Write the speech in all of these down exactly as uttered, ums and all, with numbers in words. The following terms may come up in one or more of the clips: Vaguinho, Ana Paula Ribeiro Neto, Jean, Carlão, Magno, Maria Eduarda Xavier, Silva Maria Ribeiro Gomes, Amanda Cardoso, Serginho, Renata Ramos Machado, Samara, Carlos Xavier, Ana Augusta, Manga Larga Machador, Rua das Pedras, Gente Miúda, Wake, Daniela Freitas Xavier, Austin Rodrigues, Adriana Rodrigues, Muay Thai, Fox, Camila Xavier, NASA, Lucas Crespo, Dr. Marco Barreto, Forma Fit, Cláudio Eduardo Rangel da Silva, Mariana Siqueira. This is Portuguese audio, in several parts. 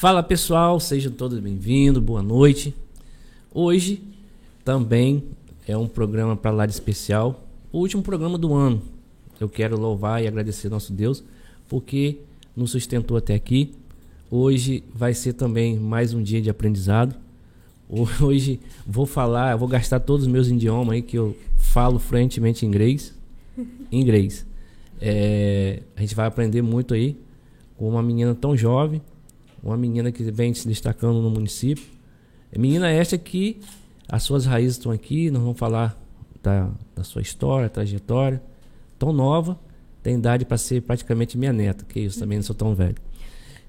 Fala pessoal, sejam todos bem-vindos, boa noite. Hoje também é um programa para lá de especial, o último programa do ano. Eu quero louvar e agradecer nosso Deus, porque nos sustentou até aqui. Hoje vai ser também mais um dia de aprendizado. Hoje vou falar, vou gastar todos os meus idiomas aí, que eu falo fluentemente inglês. Inglês. É, a gente vai aprender muito aí com uma menina tão jovem, uma menina que vem se destacando no município. Menina esta que as suas raízes estão aqui, nós vamos falar da, da sua história, trajetória. Tão nova, tem idade para ser praticamente minha neta, que isso, também não sou tão velho.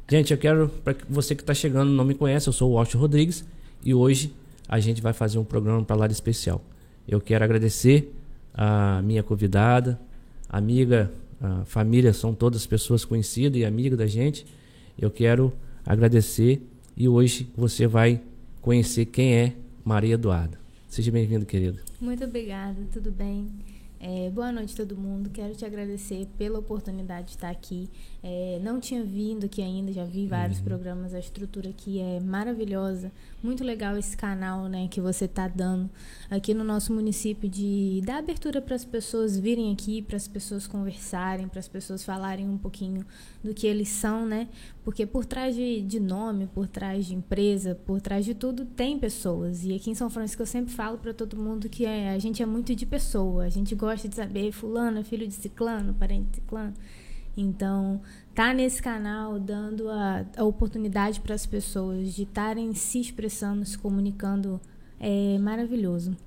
Gente, eu quero, para você que está chegando não me conhece, eu sou o Austin Rodrigues e hoje a gente vai fazer um programa para lá de especial. Eu quero agradecer a minha convidada, amiga, a família, são todas pessoas conhecidas e amigas da gente. Eu quero agradecer e hoje você vai conhecer quem é Maria Eduarda. Seja bem-vindo, querida. Muito obrigada, tudo bem? É, boa noite todo mundo, quero te agradecer pela oportunidade de estar aqui. É, não tinha vindo aqui ainda, já vi vários uhum. programas, a estrutura aqui é maravilhosa, muito legal esse canal, né, que você está dando aqui no nosso município, de dar abertura para as pessoas virem aqui, para as pessoas conversarem, para as pessoas falarem um pouquinho do que eles são, né, porque por trás de, de nome, por trás de empresa, por trás de tudo tem pessoas, e aqui em São Francisco eu sempre falo para todo mundo que é, a gente é muito de pessoa, a gente gosta de saber fulano, filho de ciclano, parente de ciclano. Então, tá nesse canal dando a, a oportunidade para as pessoas de estarem se expressando, se comunicando, é maravilhoso.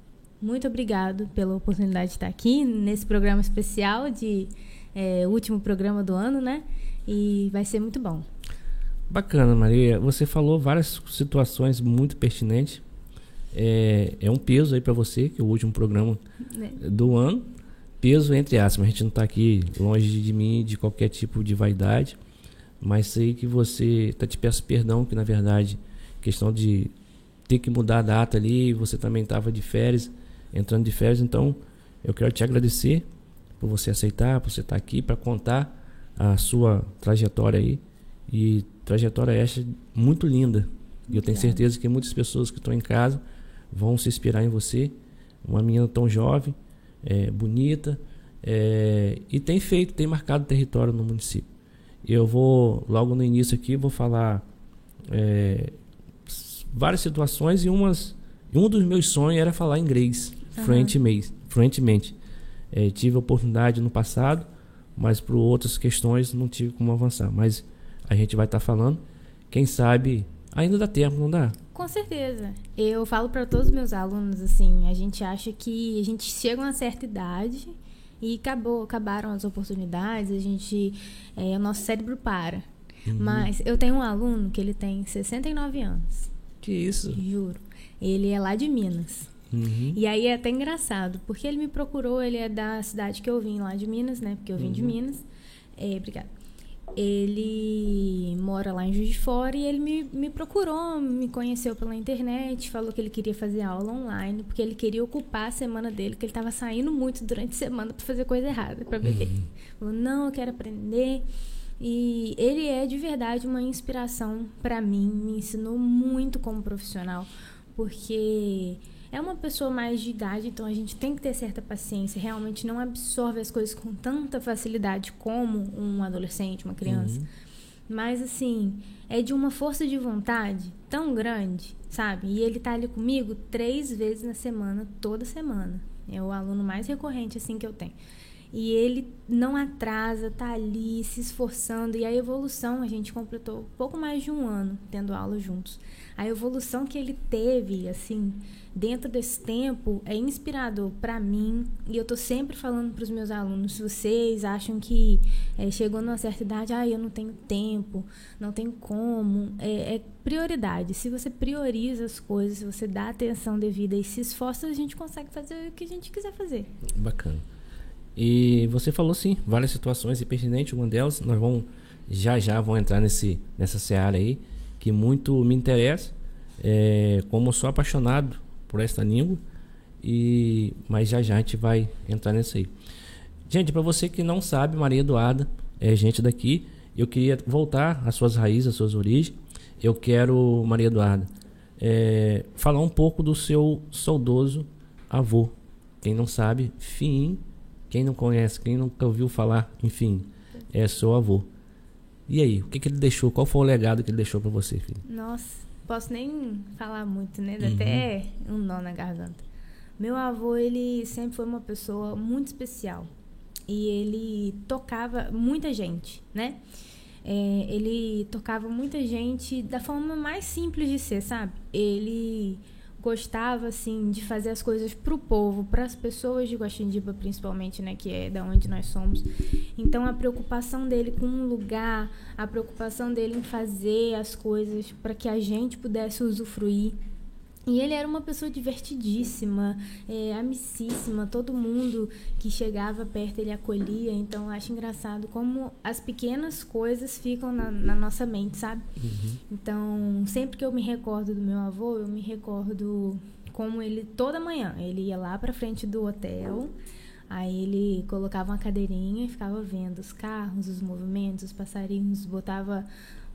Muito obrigado pela oportunidade de estar aqui nesse programa especial, de é, último programa do ano, né? E vai ser muito bom. Bacana, Maria. Você falou várias situações muito pertinentes. É, é um peso aí para você, que é o último programa é. do ano. Peso entre aspas, a gente não está aqui longe de mim, de qualquer tipo de vaidade, mas sei que você, até te peço perdão, que na verdade questão de ter que mudar a data ali, você também estava de férias, entrando de férias, então eu quero te agradecer por você aceitar, por você estar aqui, para contar a sua trajetória aí, e trajetória esta muito linda, e eu tenho certeza que muitas pessoas que estão em casa vão se inspirar em você, uma menina tão jovem, É, bonita é, e tem feito, tem marcado território no município. Eu vou logo no início aqui, vou falar é, várias situações, e umas, um dos meus sonhos era falar inglês uhum. fluentemente, fluentemente. É, tive a oportunidade no passado, mas por outras questões não tive como avançar, mas a gente vai estar tá falando, quem sabe ainda dá tempo, não dá? Com certeza. Eu falo para todos os meus alunos, assim, a gente acha que a gente chega a uma certa idade e acabou, acabaram as oportunidades, a gente, é, o nosso cérebro para. Uhum. Mas eu tenho um aluno que ele tem sessenta e nove anos. Que isso? Juro. Ele é lá de Minas. Uhum. E aí é até engraçado, porque ele me procurou, ele é da cidade que eu vim, lá de Minas, né? Porque eu vim uhum. de Minas. É, obrigada. Ele mora lá em Juiz de Fora e ele me, me procurou, me conheceu pela internet, falou que ele queria fazer aula online, porque ele queria ocupar a semana dele, que ele estava saindo muito durante a semana para fazer coisa errada, para beber. Uhum. Falou, não, eu quero aprender. E ele é de verdade uma inspiração para mim, me ensinou muito como profissional, porque é uma pessoa mais de idade, então a gente tem que ter certa paciência, realmente não absorve as coisas com tanta facilidade como um adolescente, uma criança. Uhum. Mas, assim, é de uma força de vontade tão grande, sabe? E ele tá ali comigo três vezes na semana, toda semana. É o aluno mais recorrente, assim, que eu tenho. E ele não atrasa, tá ali se esforçando. E a evolução, a gente completou pouco mais de um ano tendo aula juntos. A evolução que ele teve, assim, dentro desse tempo, é inspirador pra mim. E eu tô sempre falando pros meus alunos, se vocês acham que é, chegou numa certa idade, ah, eu não tenho tempo, não tenho como, é, é prioridade. Se você prioriza as coisas, se você dá atenção devida e se esforça, a gente consegue fazer o que a gente quiser fazer. Bacana. E você falou, sim, várias situações e pertinente, uma delas, nós vamos já já vamos entrar nesse, nessa seara aí, que muito me interessa, é, como eu sou apaixonado por esta língua, e, mas já já a gente vai entrar nessa aí. Gente, para você que não sabe, Maria Eduarda é gente daqui, eu queria voltar às suas raízes, às suas origens, eu quero, Maria Eduarda, é, falar um pouco do seu saudoso avô, quem não sabe, Fim. Quem não conhece, quem nunca ouviu falar, enfim, é seu avô. E aí, o que, que ele deixou? Qual foi o legado que ele deixou para você, filho? Nossa, posso nem falar muito, né? Dá uhum. até um nó na garganta. Meu avô, ele sempre foi uma pessoa muito especial. E ele tocava muita gente, né? É, ele tocava muita gente da forma mais simples de ser, sabe? Ele... gostava, assim, de fazer as coisas pro povo, pras pessoas de Guaxindiba, principalmente, né, que é da onde nós somos. Então, a preocupação dele com um lugar, a preocupação dele em fazer as coisas para que a gente pudesse usufruir. E ele era uma pessoa divertidíssima, é, amicíssima, todo mundo que chegava perto ele acolhia, então eu acho engraçado como as pequenas coisas ficam na, na nossa mente, sabe? Uhum. Então, sempre que eu me recordo do meu avô, eu me recordo como ele, toda manhã, ele ia lá pra frente do hotel, aí ele colocava uma cadeirinha e ficava vendo os carros, os movimentos, os passarinhos, botava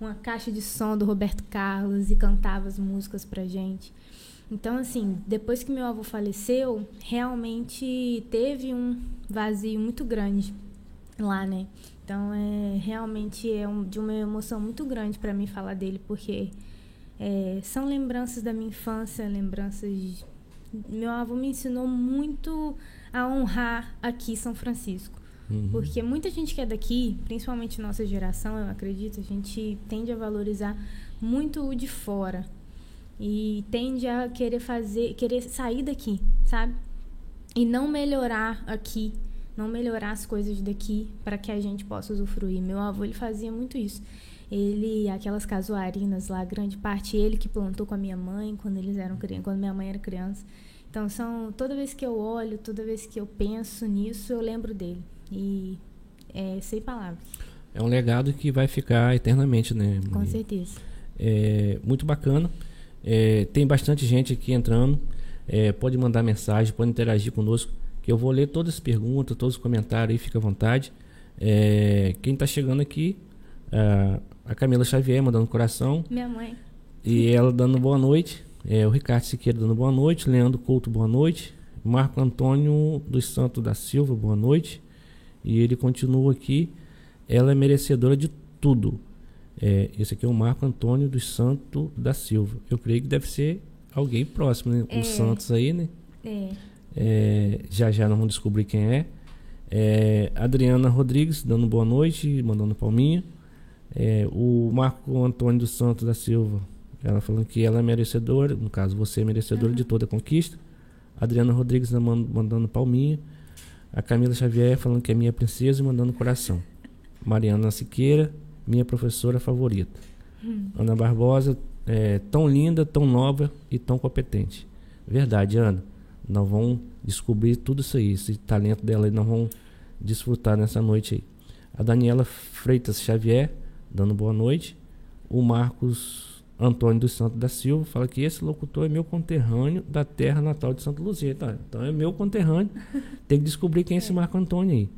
uma caixa de som do Roberto Carlos e cantava as músicas pra gente. Então, assim, depois que meu avô faleceu, realmente teve um vazio muito grande lá, né? Então, é, realmente é um, de uma emoção muito grande pra mim falar dele, porque é, são lembranças da minha infância, lembranças... de... Meu avô me ensinou muito a honrar aqui São Francisco. Uhum. Porque muita gente que é daqui, principalmente nossa geração, eu acredito, a gente tende a valorizar muito o de fora. E tende a querer fazer, querer sair daqui, sabe? E não melhorar aqui, não melhorar as coisas daqui para que a gente possa usufruir. Meu avô, ele fazia muito isso. Ele, aquelas casuarinas lá, grande parte ele que plantou com a minha mãe quando eles eram criança, quando minha mãe era criança. Então, são, toda vez que eu olho, toda vez que eu penso nisso, eu lembro dele. E é sem palavras. É um legado que vai ficar eternamente, né? Com certeza. É muito bacana. É, tem bastante gente aqui entrando, é, pode mandar mensagem, pode interagir conosco, que eu vou ler todas as perguntas, todos os comentários aí, fica à vontade. É, quem está chegando aqui, a, a Camila Xavier mandando coração. Minha mãe. E ela dando boa noite, é, o Ricardo Siqueira dando boa noite, Leandro Couto, boa noite, Marco Antônio dos Santos da Silva, boa noite. E ele continua aqui, ela é merecedora de tudo. É, esse aqui é o Marco Antônio dos Santos da Silva. Eu creio que deve ser alguém próximo, né? É. Os Santos aí, né? É. É, já já nós vamos descobrir quem é. É. Adriana Rodrigues, dando boa noite, mandando palminha. É, o Marco Antônio dos Santos da Silva, ela falando que ela é merecedora, no caso você é merecedora, uhum, de toda a conquista. Adriana Rodrigues mandando palminha. A Camila Xavier falando que é minha princesa e mandando coração. Mariana Siqueira, minha professora favorita. Hum. Ana Barbosa, é, tão linda, tão nova e tão competente. Verdade, Ana. Nós vamos descobrir tudo isso aí, esse talento dela, e nós vamos desfrutar nessa noite aí. A Daniela Freitas Xavier, dando boa noite. O Marcos Antônio dos Santos da Silva fala que esse locutor é meu conterrâneo da terra natal de Santa Luzia. Tá? Então é meu conterrâneo. Tem que descobrir quem é esse Marco Antônio aí.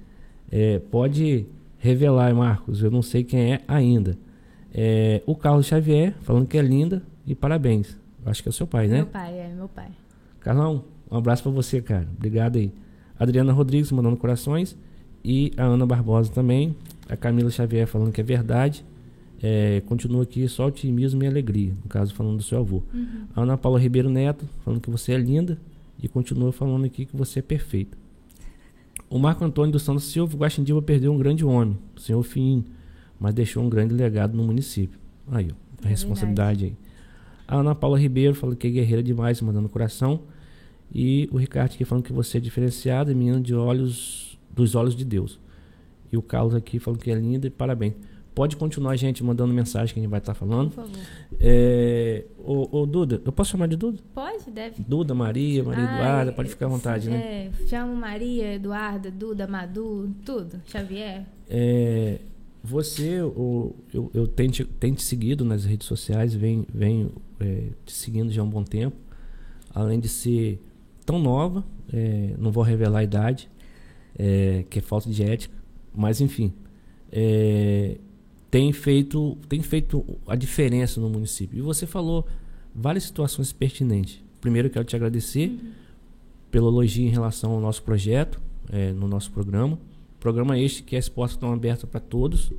É, pode... revelar, Marcos, eu não sei quem é ainda. É, o Carlos Xavier, falando que é linda e parabéns. Acho que é o seu pai, né? Meu pai, é meu pai. Carlão, um abraço pra você, cara. Obrigado aí. Adriana Rodrigues mandando corações. E a Ana Barbosa também. A Camila Xavier falando que é verdade. É, continua aqui, só otimismo e alegria. No caso, falando do seu avô. Uhum. A Ana Paula Ribeiro Neto falando que você é linda. E continua falando aqui que você é perfeita. O Marco Antônio dos Santos da Silva, Guaxindiba perdeu um grande homem, o senhor Fininho, mas deixou um grande legado no município. Aí, ó, a é responsabilidade verdade. Aí. A Ana Paula Ribeiro falando que é guerreira demais, mandando coração. E o Ricardo aqui falando que você é diferenciada, menina de olhos, dos olhos de Deus. E o Carlos aqui falando que é linda e parabéns. Pode continuar, gente, mandando mensagem que a gente vai estar tá falando. Por favor. É, ô, ô, Duda, eu posso chamar de Duda? Pode, deve. Duda, Maria, Maria ah, Eduarda, pode ficar à vontade, é, né? É, chamo Maria, Eduarda, Duda, Madu, tudo, Xavier. É, você, eu, eu, eu tenho, te, tenho te seguido nas redes sociais, venho, venho é, te seguindo já há um bom tempo. Além de ser tão nova, é, não vou revelar a idade, é, que é falta de ética, mas enfim... É, Tem feito, tem feito a diferença no município. E você falou várias situações pertinentes. Primeiro, eu quero te agradecer uhum. pelo elogio em relação ao nosso projeto, é, no nosso programa. Programa este que as portas estão abertas para todos.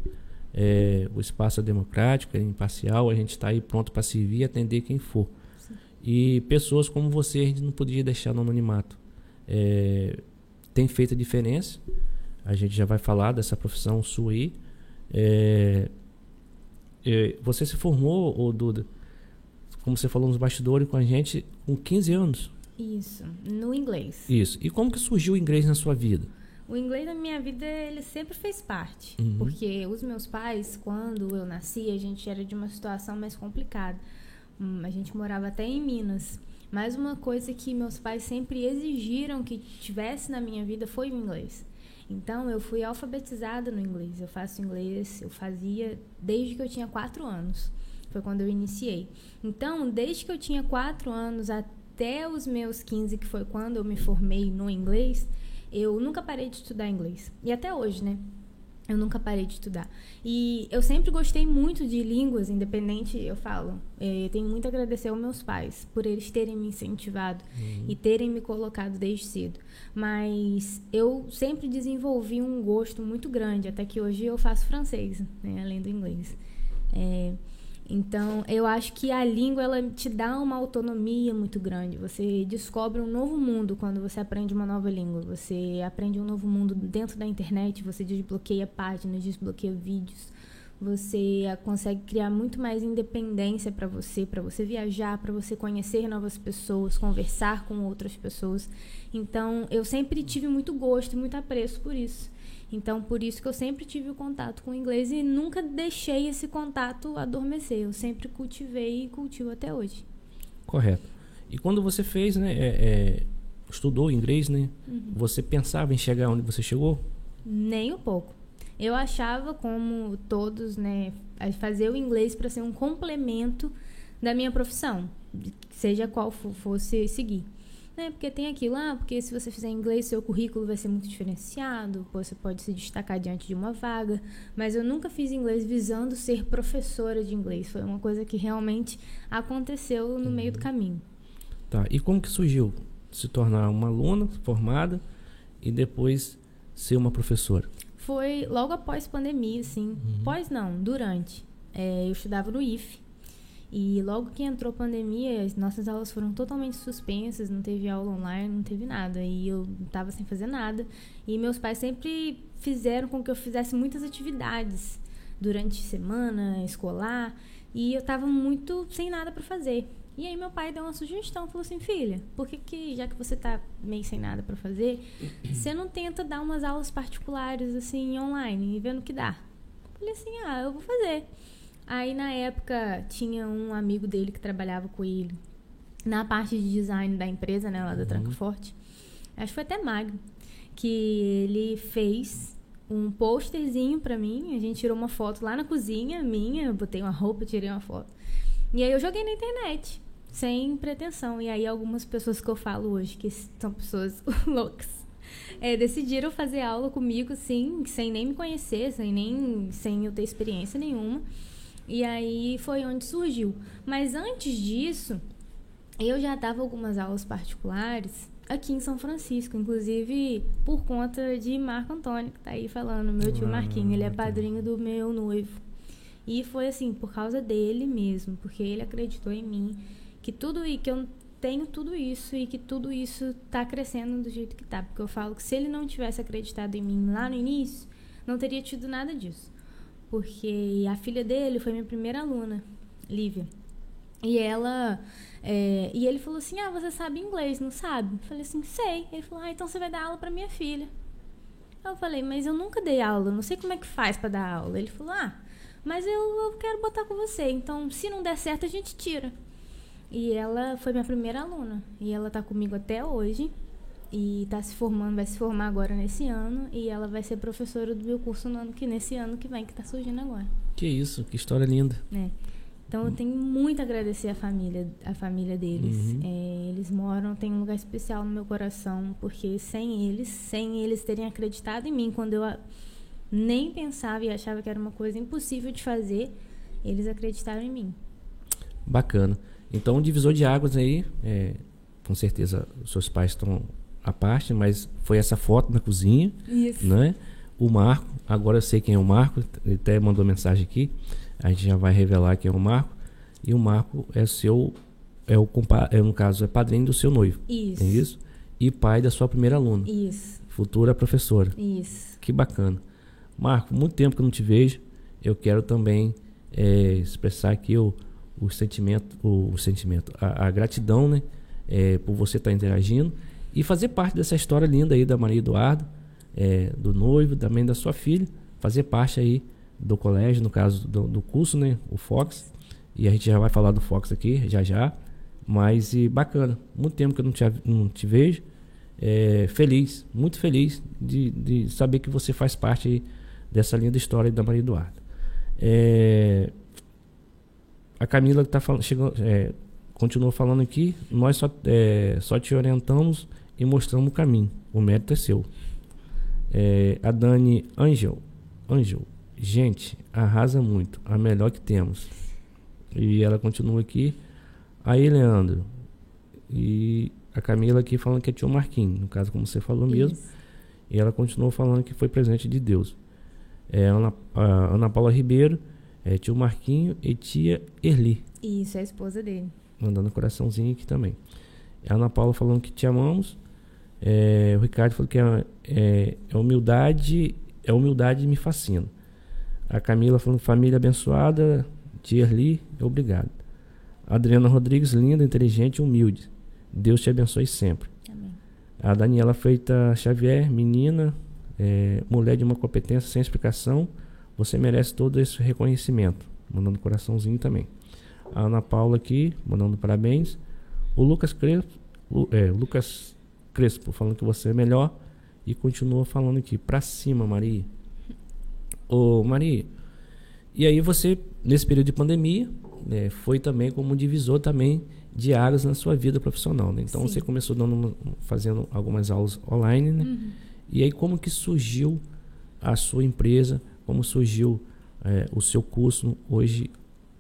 É, o espaço é democrático, é imparcial. A gente está aí pronto para servir e atender quem for. Sim. E pessoas como você, a gente não podia deixar no anonimato. É, tem feito a diferença. A gente já vai falar dessa profissão sua aí. É, é, você se formou, ô Duda, como você falou nos bastidores com a gente, com quinze anos. Isso, no inglês. Isso. E como que surgiu o inglês na sua vida? O inglês na minha vida, ele sempre fez parte. Uhum. Porque os meus pais, quando eu nasci, a gente era de uma situação mais complicada. Hum, a gente morava até em Minas. Mas uma coisa que meus pais sempre exigiram que tivesse na minha vida foi o inglês. Então, eu fui alfabetizada no inglês. Eu faço inglês, eu fazia desde que eu tinha quatro anos. Foi quando eu iniciei. Então, desde que eu tinha quatro anos até os meus quinze, que foi quando eu me formei no inglês, eu nunca parei de estudar inglês. E até hoje, né? Eu nunca parei de estudar. E eu sempre gostei muito de línguas, independente, eu falo. Eu tenho muito a agradecer aos meus pais por eles terem me incentivado uhum. e terem me colocado desde cedo. Mas eu sempre desenvolvi um gosto muito grande, até que hoje eu faço francês, né, além do inglês. É, então, eu acho que a língua, ela te dá uma autonomia muito grande. Você descobre um novo mundo quando você aprende uma nova língua. Você aprende um novo mundo dentro da internet, você desbloqueia páginas, desbloqueia vídeos. Você consegue criar muito mais independência para você, para você viajar, para você conhecer novas pessoas, conversar com outras pessoas. Então, eu sempre tive muito gosto e muito apreço por isso. Então, por isso que eu sempre tive o contato com o inglês e nunca deixei esse contato adormecer. Eu sempre cultivei e cultivo até hoje. Correto. E quando você fez, né, é, é, estudou inglês, né? Uhum. Você pensava em chegar onde você chegou? Nem um pouco. Eu achava, como todos, né, fazer o inglês para ser um complemento da minha profissão, seja qual for, fosse seguir. Né? Porque tem aquilo, ah, porque se você fizer inglês, seu currículo vai ser muito diferenciado, você pode se destacar diante de uma vaga. Mas eu nunca fiz inglês visando ser professora de inglês. Foi uma coisa que realmente aconteceu no uhum. meio do caminho. Tá, e como que surgiu se tornar uma aluna formada e depois ser uma professora? Foi logo após pandemia, assim. Uhum. Pós não, durante. É, eu estudava no I F. E logo que entrou a pandemia, as nossas aulas foram totalmente suspensas, não teve aula online, não teve nada. E eu estava sem fazer nada. E meus pais sempre fizeram com que eu fizesse muitas atividades durante a semana, escolar. E eu estava muito sem nada para fazer. E aí meu pai deu uma sugestão, falou assim, filha, por que que, já que você tá meio sem nada pra fazer, você não tenta dar umas aulas particulares, assim, online, e vendo o que dá? Eu falei assim, ah, eu vou fazer. Aí, na época, tinha um amigo dele que trabalhava com ele na parte de design da empresa, né, lá da Tranca Forte. Acho que foi até Magno, que ele fez um posterzinho pra mim, a gente tirou uma foto lá na cozinha minha, eu botei uma roupa, tirei uma foto. E aí eu joguei na internet. Sem pretensão. E aí algumas pessoas que eu falo hoje, que são pessoas loucas, é, decidiram fazer aula comigo, assim, sem nem me conhecer, sem, nem, sem eu ter experiência nenhuma. E aí foi onde surgiu. Mas antes disso, eu já dava algumas aulas particulares aqui em São Francisco, inclusive por conta de Marco Antônio, que tá aí falando, meu tio Marquinhos, ele é padrinho do meu noivo. E foi assim, por causa dele mesmo, porque ele acreditou em mim, que tudo e que eu tenho tudo isso e que tudo isso tá crescendo do jeito que tá, porque eu falo que se ele não tivesse acreditado em mim lá no início, não teria tido nada disso. Porque a filha dele foi minha primeira aluna, Lívia. E ela, é, e ele falou assim, ah, você sabe inglês, não sabe? Eu falei assim, sei. Ele falou, ah, então você vai dar aula pra minha filha. Eu falei, mas eu nunca dei aula, não sei como é que faz pra dar aula. Ele falou, ah, mas eu, eu quero botar com você, então se não der certo a gente tira. E ela foi minha primeira aluna, e ela tá comigo até hoje, e tá se formando, vai se formar agora nesse ano, e ela vai ser professora do meu curso no ano que, nesse ano que vem, que tá surgindo agora. Que isso, que história linda. É. Então, eu tenho muito a agradecer a família, a família deles. Uhum. É, eles moram, tem um lugar especial no meu coração, porque sem eles, sem eles terem acreditado em mim, quando eu a, nem pensava e achava que era uma coisa impossível de fazer, eles acreditaram em mim. Bacana. Então, um divisor de águas aí, é, com certeza, os seus pais estão à parte, mas foi essa foto na cozinha, isso, né? O Marco, agora eu sei quem é o Marco, ele até mandou mensagem aqui. A gente já vai revelar quem é o Marco. E o Marco é seu... É o compa- é, no caso, é padrinho do seu noivo. Isso. É isso? E pai da sua primeira aluna. Isso. Futura professora. Isso. Que bacana. Marco, muito tempo que eu não te vejo. Eu quero também é, expressar aqui o, o sentimento... O, o sentimento... A, a gratidão, né? É, por você estar interagindo. E fazer parte dessa história linda aí da Maria Eduarda. É, do noivo, também da sua filha. Fazer parte aí do colégio, no caso do, do curso, né? O Fox. E a gente já vai falar do Fox aqui, já já. Mas e bacana. Muito tempo que eu não te, não te vejo. É, feliz, muito feliz de, de saber que você faz parte aí dessa linda história da Maria Eduarda. É, a Camila tá falando, chegou, é, continuou falando aqui. Nós só, é, só te orientamos e mostramos o caminho. O mérito é seu. É, a Dani Angel. Angel. Gente, arrasa muito, a melhor que temos. E ela continua aqui. Aí, Leandro. E a Camila aqui falando que é tio Marquinhos, no caso, como você falou mesmo. Isso. E ela continuou falando que foi presente de Deus. É, Ana, a Ana Paula Ribeiro, é tio Marquinhos e tia Erli. Isso, é a esposa dele. Mandando coraçãozinho aqui também. A Ana Paula falando que te amamos. É, o Ricardo falou que a é, é humildade, é humildade me fascina. A Camila falando, família abençoada, Tia Erli, obrigado. Adriana Rodrigues, linda, inteligente e humilde. Deus te abençoe sempre. Amém. A Daniela Freitas Xavier, menina, é, mulher de uma competência sem explicação, você merece todo esse reconhecimento. Mandando coraçãozinho também. A Ana Paula aqui, mandando parabéns. O Lucas Crespo, Lu, é, Lucas Crespo falando que você é melhor e continua falando aqui, pra cima, Maria. Ô Maria, e aí você, nesse período de pandemia, né, foi também como um divisor também de áreas na sua vida profissional, né? Então, sim, você começou dando uma, fazendo algumas aulas online, né? Uhum. E aí como que surgiu a sua empresa, como surgiu é, o seu curso hoje,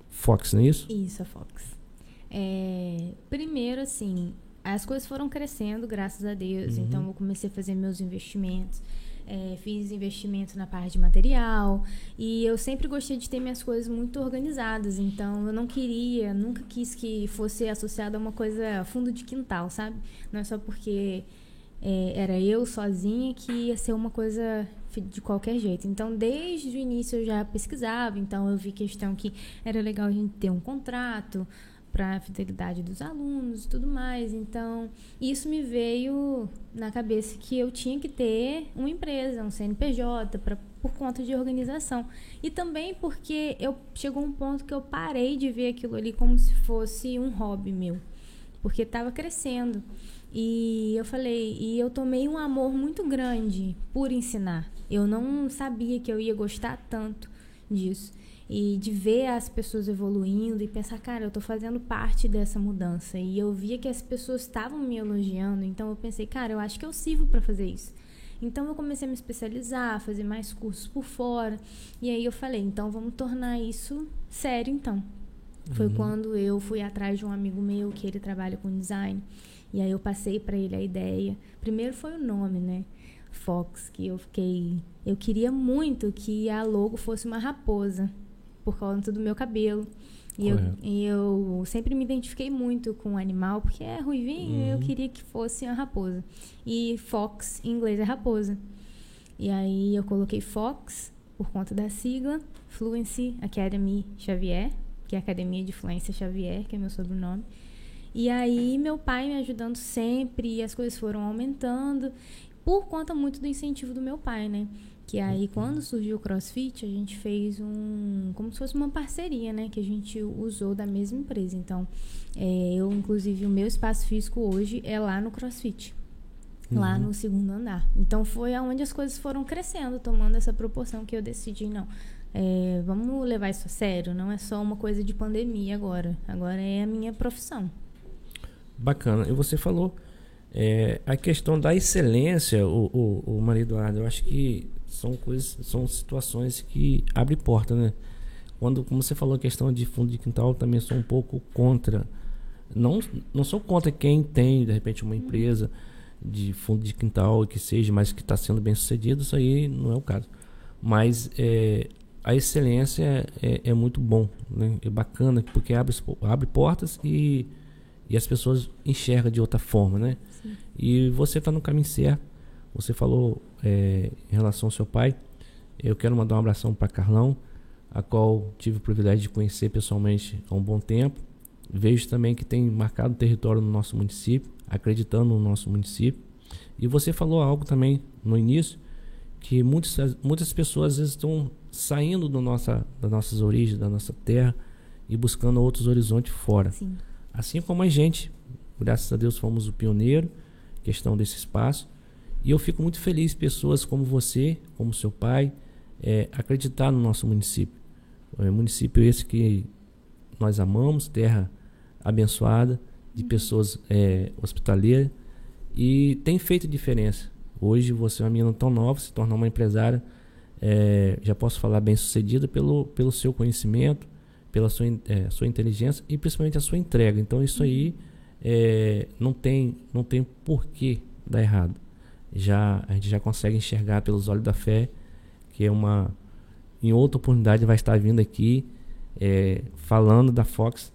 Fox, não é isso? Isso, a Fox. É, primeiro, assim, as coisas foram crescendo, graças a Deus, uhum. Então eu comecei a fazer meus investimentos. É, fiz investimento na parte de material e eu sempre gostei de ter minhas coisas muito organizadas, então eu não queria, nunca quis que fosse associado a uma coisa fundo de quintal, sabe? Não é só porque é, era eu sozinha que ia ser uma coisa de qualquer jeito. Então, desde o início eu já pesquisava, então eu vi questão que era legal a gente ter um contrato para a fidelidade dos alunos e tudo mais. Então, isso me veio na cabeça que eu tinha que ter uma empresa, um C N P J, pra, por conta de organização. E também porque eu, chegou um ponto que eu parei de ver aquilo ali como se fosse um hobby meu, porque estava crescendo. E eu falei, e eu tomei um amor muito grande por ensinar. Eu não sabia que eu ia gostar tanto disso. E de ver as pessoas evoluindo e pensar, cara, eu tô fazendo parte dessa mudança. E eu via que as pessoas estavam me elogiando, então eu pensei, cara, eu acho que eu sirvo pra fazer isso. Então eu comecei a me especializar, a fazer mais cursos por fora. E aí eu falei, então vamos tornar isso sério, então. Foi uhum. quando eu fui atrás de um amigo meu que ele trabalha com design. E aí eu passei para ele a ideia. Primeiro foi o nome, né? Fox, que eu fiquei... Eu queria muito que a logo fosse uma raposa, por causa do meu cabelo. E eu, e eu sempre me identifiquei muito com o animal, porque é ruivinho, uhum. eu queria que fosse uma raposa. E Fox, em inglês, é raposa. E aí eu coloquei Fox, por conta da sigla, Fluency Academy Xavier, que é a Academia de Fluência Xavier, que é meu sobrenome. E aí meu pai me ajudando sempre, e as coisas foram aumentando, por conta muito do incentivo do meu pai, né? Que aí, quando surgiu o CrossFit, a gente fez um... como se fosse uma parceria, né? Que a gente usou da mesma empresa. Então, é, eu, inclusive, o meu espaço físico hoje é lá no CrossFit. Uhum. Lá no segundo andar. Então, foi onde as coisas foram crescendo, tomando essa proporção que eu decidi, não... É, vamos levar isso a sério. Não é só uma coisa de pandemia agora. Agora é a minha profissão. Bacana. E você falou... É, a questão da excelência, o, o, o Maria Eduarda, eu acho que são coisas, são situações que abrem porta, né? Quando, como você falou, a questão de fundo de quintal, eu também sou um pouco contra. Não, não sou contra quem tem, de repente, uma empresa de fundo de quintal, que seja, mas que está sendo bem sucedido, isso aí não é o caso. Mas é, a excelência é, é muito bom, né? É bacana, porque abre, abre portas e... E as pessoas enxergam de outra forma, né? Sim. E você está no caminho certo. Você falou é, em relação ao seu pai. Eu quero mandar um abração para Carlão, a qual tive o privilégio de conhecer pessoalmente há um bom tempo. Vejo também que tem marcado território no nosso município, acreditando no nosso município. E você falou algo também no início, que muitas, muitas pessoas às vezes estão saindo do nossa, das nossas origens, da nossa terra, e buscando outros horizontes fora. Sim. Assim como a gente, graças a Deus, fomos o pioneiro, questão desse espaço. E eu fico muito feliz, pessoas como você, como seu pai, é, acreditar no nosso município. É um município esse que nós amamos, terra abençoada, de pessoas é, hospitaleiras, e tem feito diferença. Hoje você é uma menina tão nova, se tornou uma empresária, é, já posso falar bem sucedida pelo, pelo seu conhecimento, pela sua, é, sua inteligência e principalmente a sua entrega. Então isso aí é, não tem, não tem porquê dar errado. Já, a gente já consegue enxergar pelos olhos da fé, que é uma, em outra oportunidade vai estar vindo aqui é, falando da Fox,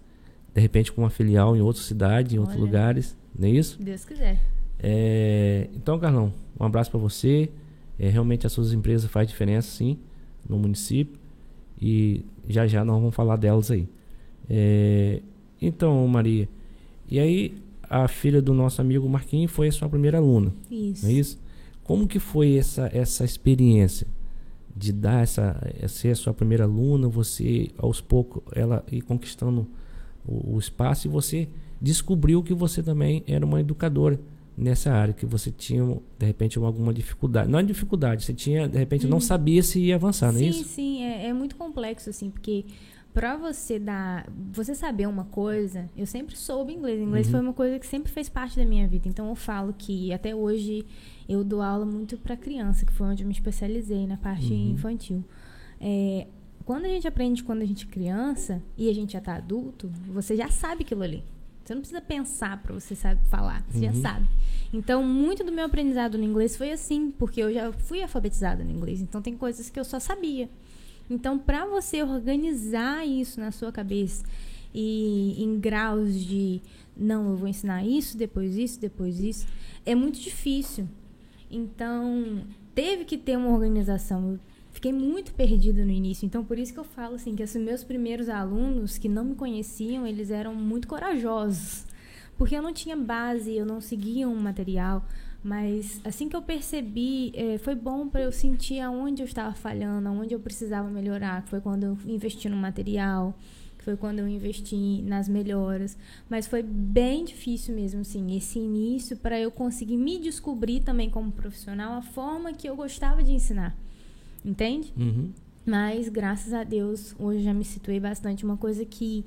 de repente com uma filial em outra cidade, em outros Olha, lugares, não é isso? Deus quiser. É, então, Carlão, um abraço para você. É, realmente as suas empresas fazem diferença, sim, no município. E já já nós vamos falar delas aí. É, então, Maria, e aí a filha do nosso amigo Marquinhos foi a sua primeira aluna. Isso. Não é isso? Como que foi essa, essa experiência de dar essa, ser a sua primeira aluna, você aos poucos ela ir conquistando o, o espaço, e você descobriu que você também era uma educadora nessa área, que você tinha de repente alguma dificuldade, não é dificuldade, você tinha de repente hum. não sabia se ia avançar, não é isso? Sim, sim, é, é muito complexo assim, porque para você dar, você saber uma coisa, eu sempre soube inglês, inglês uhum. foi uma coisa que sempre fez parte da minha vida, então eu falo que até hoje eu dou aula muito para criança, que foi onde eu me especializei na parte uhum. infantil. É, quando a gente aprende quando a gente é criança e a gente já tá adulto, você já sabe aquilo ali. Você não precisa pensar para você saber falar, você uhum. já sabe. Então, muito do meu aprendizado no inglês foi assim, porque eu já fui alfabetizada no inglês, então tem coisas que eu só sabia. Então, para você organizar isso na sua cabeça e em graus de, não, eu vou ensinar isso, depois isso, depois isso, é muito difícil. Então, teve que ter uma organização. Eu fiquei muito perdida no início, então por isso que eu falo assim, que esses meus primeiros alunos que não me conheciam, eles eram muito corajosos, porque eu não tinha base, eu não seguia um material, mas assim que eu percebi, eh, foi bom para eu sentir aonde eu estava falhando, aonde eu precisava melhorar, que foi quando eu investi no material, que foi quando eu investi nas melhoras, mas foi bem difícil mesmo, assim, esse início, para eu conseguir me descobrir também como profissional, a forma que eu gostava de ensinar. Entende? Uhum. Mas, graças a Deus, hoje já me situei bastante. Uma coisa que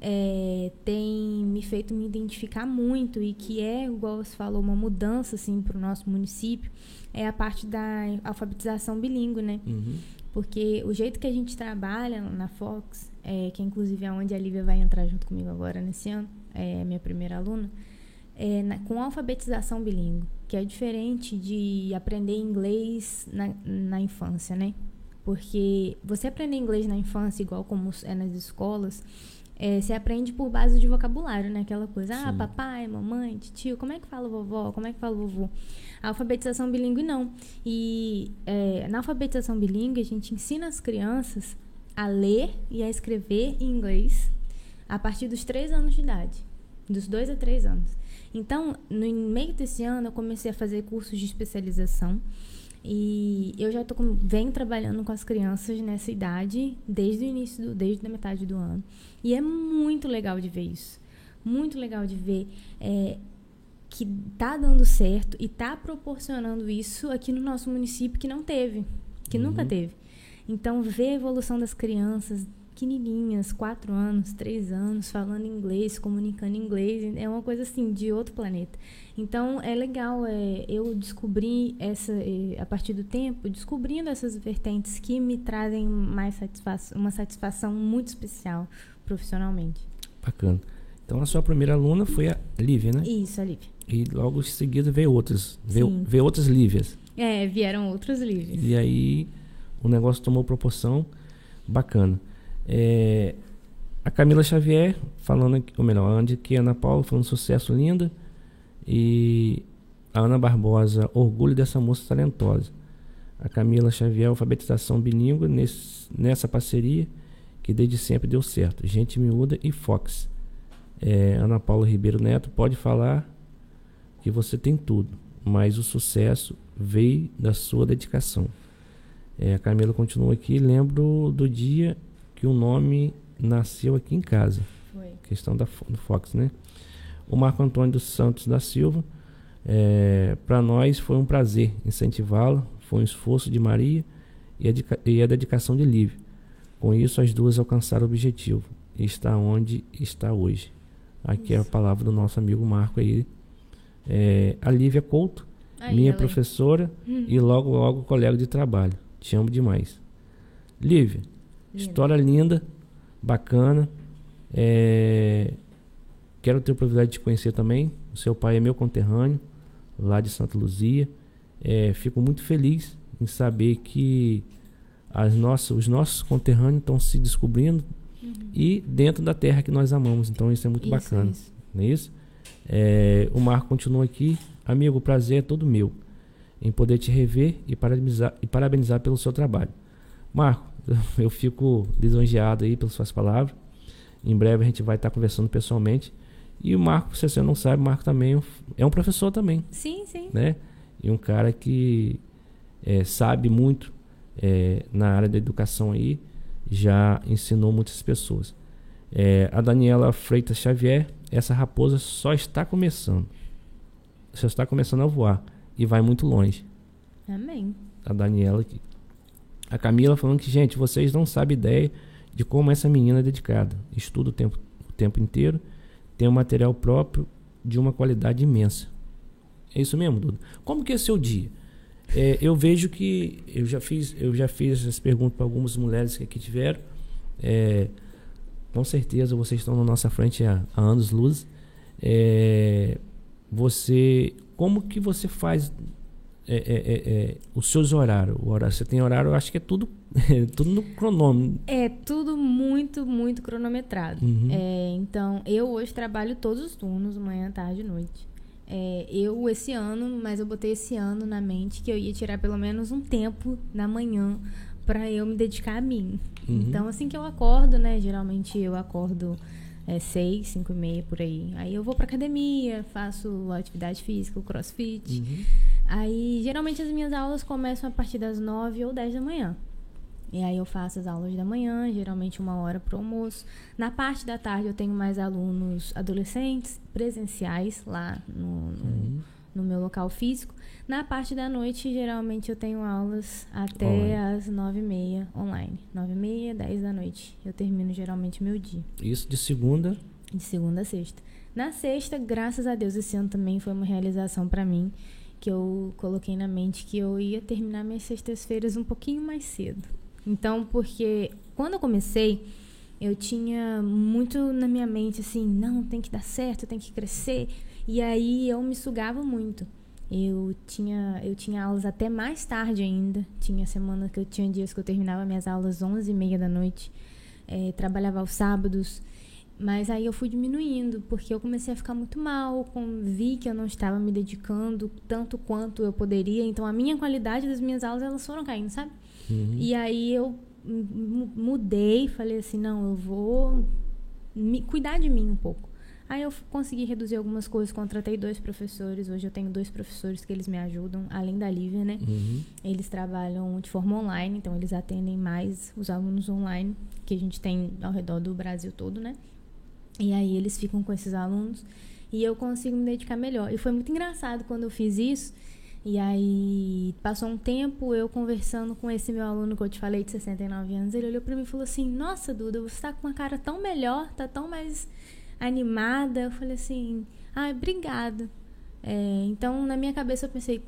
é, tem me feito me identificar muito e que é, igual você falou, uma mudança assim, para o nosso município, é a parte da alfabetização bilíngue, né? Uhum. Porque o jeito que a gente trabalha na Fox, é, que inclusive é onde a Lívia vai entrar junto comigo agora nesse ano, é minha primeira aluna, é na, com alfabetização bilíngue, que é diferente de aprender inglês na, na infância, né? Porque você aprender inglês na infância, igual como é nas escolas, é, você aprende por base de vocabulário, né? Aquela coisa, Sim. ah, papai, mamãe, tio, como é que fala vovó, como é que fala vovô? A alfabetização bilíngue, não. E é, na alfabetização bilíngue, a gente ensina as crianças a ler e a escrever em inglês a partir dos três anos de idade, dos dois a três anos. Então, no meio desse ano, eu comecei a fazer cursos de especialização. E eu já tô com, venho trabalhando com as crianças nessa idade desde o início, do, desde a metade do ano. E é muito legal de ver isso. Muito legal de ver é, que tá dando certo e tá proporcionando isso aqui no nosso município que não teve, que uhum. nunca teve. Então, ver a evolução das crianças pequenininhas, quatro anos, três anos, falando inglês, comunicando inglês, é uma coisa assim, de outro planeta. Então, é legal, é, eu descobri, essa, é, a partir do tempo, descobrindo essas vertentes que me trazem mais satisfação, uma satisfação muito especial profissionalmente. Bacana. Então, a sua primeira aluna foi a Lívia, né? Isso, a Lívia. E logo em seguida veio outras, veio, veio outras Lívias. É, vieram outras Lívias. E aí, o negócio tomou proporção bacana. É, a Camila Xavier falando aqui, ou melhor, Andy, que a Ana Paula falando sucesso linda, e a Ana Barbosa, orgulho dessa moça talentosa. A Camila Xavier, alfabetização bilíngue nesse, nessa parceria que desde sempre deu certo, Gente Miúda e Fox. é, Ana Paula Ribeiro Neto, pode falar que você tem tudo, mas o sucesso veio da sua dedicação. é, A Camila continua aqui, lembro do dia que o nome nasceu aqui em casa. Foi. Questão da, do Fox, né? O Marco Antônio dos Santos da Silva, é, para nós foi um prazer incentivá-la, foi um esforço de Maria e a, e a dedicação de Lívia. Com isso, as duas alcançaram o objetivo e está onde está hoje. Aqui isso. É a palavra do nosso amigo Marco aí. É, a Lívia Couto, aí, minha professora hum. e logo, logo colega de trabalho. Te amo demais. Lívia, história linda, bacana. É, quero ter o privilégio de te conhecer também. O seu pai é meu conterrâneo, lá de Santa Luzia. É, fico muito feliz em saber que as nossas, os nossos conterrâneos estão se descobrindo uhum. e dentro da terra que nós amamos. Então isso é muito isso, bacana. Isso. Não é isso? É, o Marco continua aqui. Amigo, o prazer é todo meu em poder te rever e parabenizar, e parabenizar pelo seu trabalho. Marco, eu fico lisonjeado aí pelas suas palavras. Em breve a gente vai estar conversando pessoalmente. E o Marco, se você não sabe, o Marco também é um professor também. Sim, sim. Né? E um cara que é, sabe muito é, na área da educação aí. Já ensinou muitas pessoas. É, a Daniela Freitas Xavier, essa raposa só está começando. Só está começando a voar. E vai muito longe. Amém. A Daniela aqui. A Camila falando que, gente, vocês não sabem ideia de como essa menina é dedicada. Estuda o tempo, o tempo inteiro, tem um material próprio de uma qualidade imensa. É isso mesmo, Duda? Como que é seu dia? É, eu vejo que eu já fiz, eu já fiz essas perguntas para algumas mulheres que aqui tiveram. É, com certeza vocês estão na nossa frente há, há anos luz. É, você, como que você faz... É, é, é, é, os seus horários, o horário, você tem horário, eu acho que é tudo, é, tudo no cronômetro. É tudo muito, muito cronometrado. Uhum. É, então, eu hoje trabalho todos os turnos, manhã, tarde e noite. É, eu esse ano, mas eu botei esse ano na mente que eu ia tirar pelo menos um tempo na manhã para eu me dedicar a mim. Uhum. Então, assim que eu acordo, né? Geralmente eu acordo é, seis, cinco e meia por aí. Aí eu vou para academia, faço atividade física, o crossfit. Uhum. Aí, geralmente, as minhas aulas começam a partir das nove ou dez da manhã. E aí eu faço as aulas da manhã, geralmente uma hora para o almoço. Na parte da tarde, eu tenho mais alunos adolescentes, presenciais, lá no, no, no meu local físico. Na parte da noite, geralmente, eu tenho aulas até as nove e meia online. Nove e meia, dez da noite. Eu termino, geralmente, meu dia. Isso de segunda? De segunda a sexta. Na sexta, graças a Deus, esse ano também foi uma realização para mim, que eu coloquei na mente que eu ia terminar minhas sextas-feiras um pouquinho mais cedo. Então, porque quando eu comecei, eu tinha muito na minha mente assim, não, tem que dar certo, tem que crescer. E aí eu me sugava muito. Eu tinha, eu tinha aulas até mais tarde ainda. Tinha semana que eu tinha dias que eu terminava minhas aulas às onze e meia da noite. É, trabalhava aos sábados. Mas aí eu fui diminuindo, porque eu comecei a ficar muito mal, vi que eu não estava me dedicando tanto quanto eu poderia. Então, a minha qualidade das minhas aulas, elas foram caindo, sabe? Uhum. E aí eu mudei, falei assim, não, eu vou me cuidar de mim um pouco. Aí eu consegui reduzir algumas coisas, contratei dois professores. Hoje eu tenho dois professores que eles me ajudam, além da Lívia, né? Uhum. Eles trabalham de forma online, então eles atendem mais os alunos online que a gente tem ao redor do Brasil todo, né? E aí eles ficam com esses alunos e eu consigo me dedicar melhor. E foi muito engraçado quando eu fiz isso. E aí passou um tempo, eu conversando com esse meu aluno que eu te falei, de sessenta e nove anos, ele olhou pra mim e falou assim, nossa, Duda, você tá com uma cara tão melhor, tá tão mais animada. Eu falei assim, ah, obrigado. É, então, na minha cabeça eu pensei,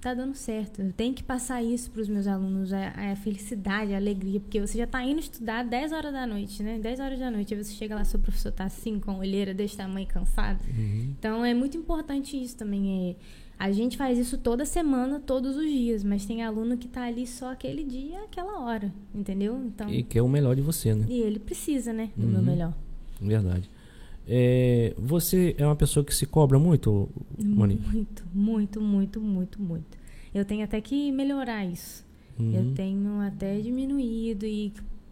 tá dando certo, eu tenho que passar isso pros meus alunos, a, a felicidade, a alegria, porque você já tá indo estudar dez horas da noite, né? dez horas da noite, aí você chega lá, seu professor tá assim, com a olheira desse tamanho, cansado. Uhum. Então, é muito importante isso também, é... A gente faz isso toda semana, todos os dias, mas tem aluno que tá ali só aquele dia, aquela hora, entendeu? Então, e quer o melhor de você, né? E ele precisa, né, do uhum. meu melhor. Verdade. É, você é uma pessoa que se cobra muito, Moni? Muito, muito, muito, muito, muito. Eu tenho até que melhorar isso. Uhum. Eu tenho até diminuído e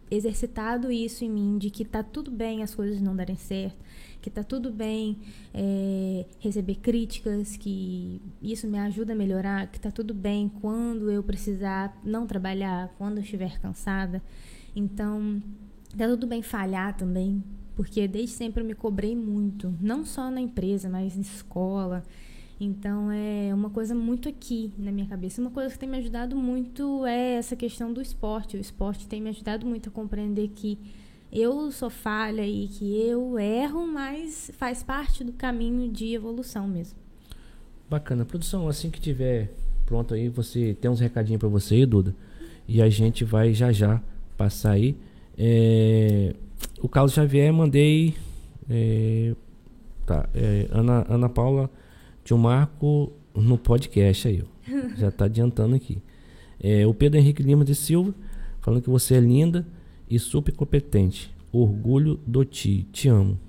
exercitado isso em mim, de que tá tudo bem as coisas não darem certo, que tá tudo bem é, receber críticas, que isso me ajuda a melhorar, que tá tudo bem quando eu precisar não trabalhar, quando eu estiver cansada. Então, tá tudo bem falhar também, porque desde sempre eu me cobrei muito, não só na empresa, mas na escola. Então, é uma coisa muito aqui na minha cabeça. Uma coisa que tem me ajudado muito é essa questão do esporte. O esporte tem me ajudado muito a compreender que eu sou falha e que eu erro, mas faz parte do caminho de evolução mesmo. Bacana. Produção, assim que tiver pronto aí, você tem uns recadinhos para você aí, Duda. E a gente vai já já passar aí. É... O Carlos Xavier, mandei... É... Tá. É... Ana, Ana Paula... O Marco no podcast aí, ó. Já tá adiantando aqui. É, o Pedro Henrique Lima de Silva falando que você é linda e super competente. Orgulho do ti. Te amo.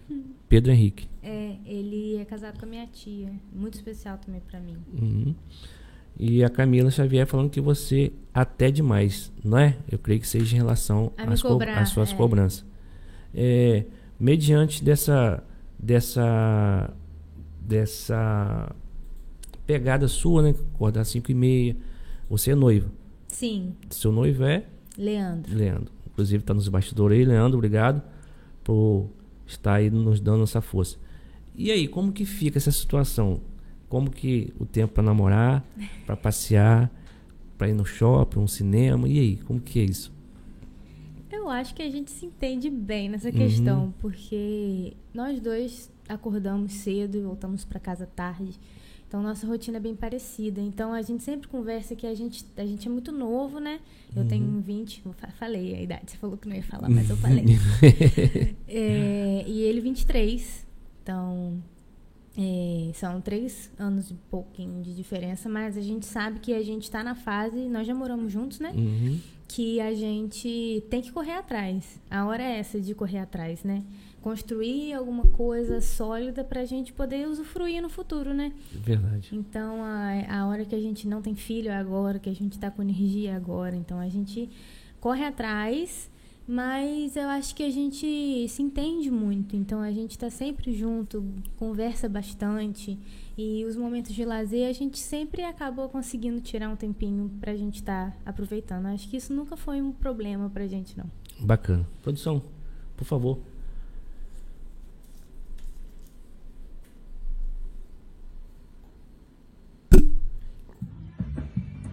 Pedro Henrique. É, ele é casado com a minha tia. Muito especial também pra mim. Uhum. E a Camila Xavier falando que você até demais, não é? Eu creio que seja em relação às co- suas é. cobranças. É, mediante dessa... dessa dessa pegada sua, né? Acordar às cinco e meia. Você é noiva. Sim. Seu noivo é? Leandro. Leandro. Inclusive está nos bastidores aí, Leandro, obrigado por estar aí nos dando essa força. E aí, como que fica essa situação? Como que o tempo para namorar, para passear, para ir no shopping, um cinema, e aí, como que é isso? Eu acho que a gente se entende bem nessa questão, uhum. porque nós dois acordamos cedo e voltamos para casa tarde. Então, nossa rotina é bem parecida. Então, a gente sempre conversa que a gente, a gente é muito novo, né? Eu uhum. tenho vinte, falei a idade, você falou que não ia falar, mas eu falei. é, e ele vinte e três. Então, é, são três anos e pouquinho de diferença, mas a gente sabe que a gente está na fase, nós já moramos juntos, né? Uhum. Que a gente tem que correr atrás. A hora é essa de correr atrás, né? Construir alguma coisa sólida pra gente poder usufruir no futuro, né? Verdade. Então, a, a hora que a gente não tem filho é agora, que a gente tá com energia é agora. Então, a gente corre atrás, mas eu acho que a gente se entende muito. Então, a gente tá sempre junto, conversa bastante. E os momentos de lazer, a gente sempre acabou conseguindo tirar um tempinho pra gente tá aproveitando. Acho que isso nunca foi um problema pra gente, não. Bacana. Produção, por favor.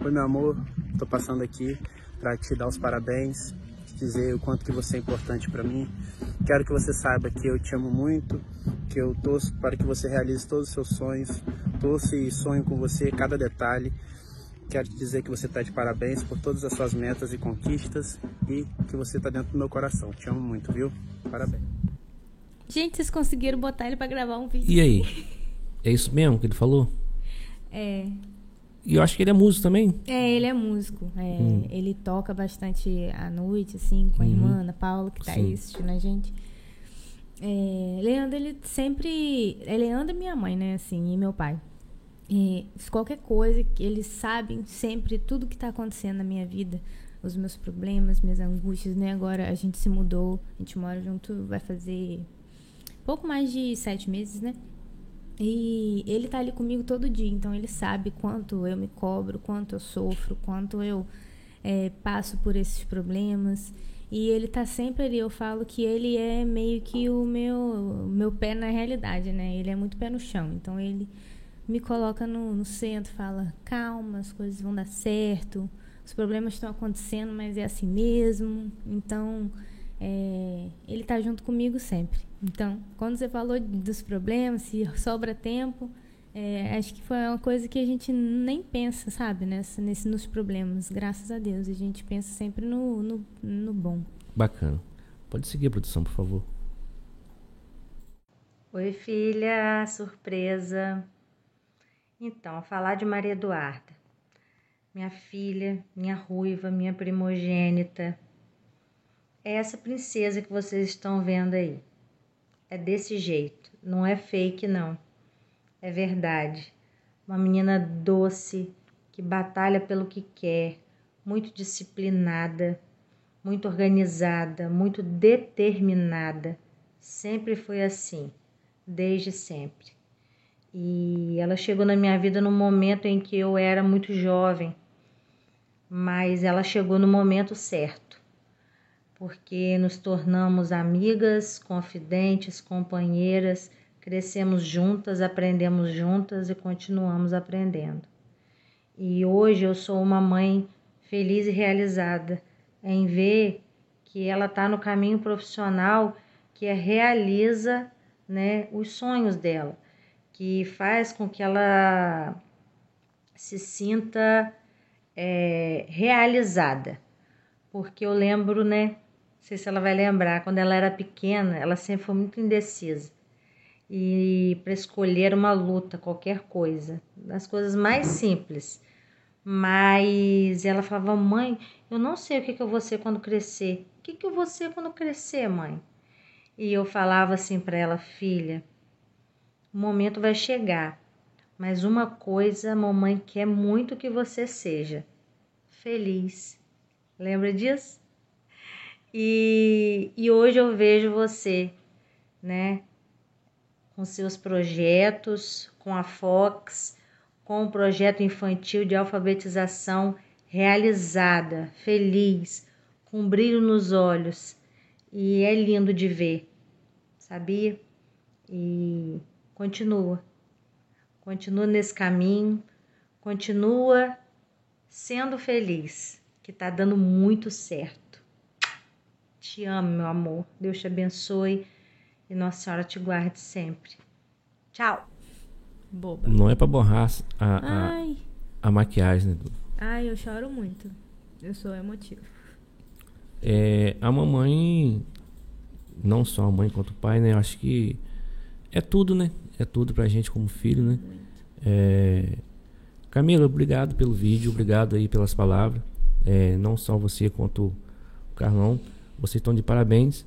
Oi, meu amor, tô passando aqui para te dar os parabéns, te dizer o quanto que você é importante para mim. Quero que você saiba que eu te amo muito, que eu torço para que você realize todos os seus sonhos, torço e sonho com você, cada detalhe. quero te dizer que você está de parabéns por todas as suas metas e conquistas e que você está dentro do meu coração. Te amo muito, viu? Parabéns. Gente, vocês conseguiram botar ele pra gravar um vídeo. E aí? É isso mesmo que ele falou? É. E eu acho que ele é músico também. É, ele é músico. É, hum. Ele toca bastante à noite, assim, com a uhum. irmã Ana Paula, que tá Sim. aí assistindo a gente. É, Leandro, ele sempre... É Leandro e minha mãe, né, assim, e meu pai. E qualquer coisa, eles sabem sempre tudo que tá acontecendo na minha vida. Os meus problemas, minhas angústias, né? Agora a gente se mudou, a gente mora junto, vai fazer... pouco mais de sete meses, né? E ele tá ali comigo todo dia, então ele sabe quanto eu me cobro, quanto eu sofro, quanto eu é, passo por esses problemas. E ele tá sempre ali, eu falo que ele é meio que o meu, meu pé na realidade, né? Ele é muito pé no chão, então ele me coloca no, no centro, fala, calma, as coisas vão dar certo, os problemas estão acontecendo, mas é assim mesmo, então... É, ele tá junto comigo sempre. Então, quando você falou dos problemas, se sobra tempo, é, acho que foi uma coisa que a gente nem pensa, sabe, nessa, nesse, nos problemas. Graças a Deus, a gente pensa sempre no, no, no bom. Bacana. Pode seguir, produção, por favor. Oi, filha, surpresa. Então, falar de Maria Eduarda, minha filha, minha ruiva, minha primogênita. É essa princesa que vocês estão vendo aí. É desse jeito. Não é fake, não. É verdade. Uma menina doce, que batalha pelo que quer, muito disciplinada, muito organizada, muito determinada. Sempre foi assim, desde sempre. E ela chegou na minha vida num momento em que eu era muito jovem, mas ela chegou no momento certo. Porque nos tornamos amigas, confidentes, companheiras, crescemos juntas, aprendemos juntas e continuamos aprendendo. E hoje eu sou uma mãe feliz e realizada em ver que ela está no caminho profissional que realiza, né, os sonhos dela, que faz com que ela se sinta é, realizada. Porque eu lembro, né? Não sei se ela vai lembrar, quando ela era pequena, ela sempre foi muito indecisa. E para escolher uma luta, qualquer coisa, das coisas mais simples. Mas ela falava, mãe, eu não sei o que, que eu vou ser quando crescer. O que, que eu vou ser quando crescer, mãe? E eu falava assim para ela, filha, o momento vai chegar, mas uma coisa a mamãe quer muito que você seja, feliz. Lembra disso? E, e hoje eu vejo você, né, com seus projetos, com a Fox, com o projeto infantil de alfabetização realizada, feliz, com brilho nos olhos. E é lindo de ver, sabia? E continua, continua nesse caminho, continua sendo feliz, que tá dando muito certo. Te amo, meu amor. Deus te abençoe e Nossa Senhora te guarde sempre. Tchau. Boba. Não é pra borrar a, a, a maquiagem, né? Ai, eu choro muito. Eu sou emotivo. É, a mamãe, não só a mãe quanto o pai, né? Eu acho que é tudo, né? É tudo pra gente como filho, né? É... Camila, obrigado pelo vídeo, obrigado aí pelas palavras. É, não só você quanto o Carlão. Vocês estão de parabéns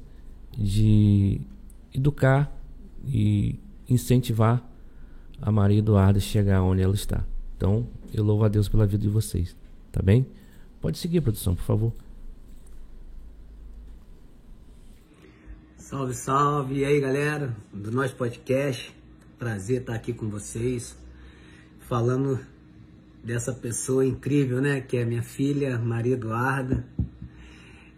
de educar e incentivar a Maria Eduarda a chegar onde ela está. Então, eu louvo a Deus pela vida de vocês, tá bem? Pode seguir, produção, por favor. Salve, salve! E aí, galera do nosso podcast. Prazer estar aqui com vocês, falando dessa pessoa incrível, né? Que é minha filha, Maria Eduarda.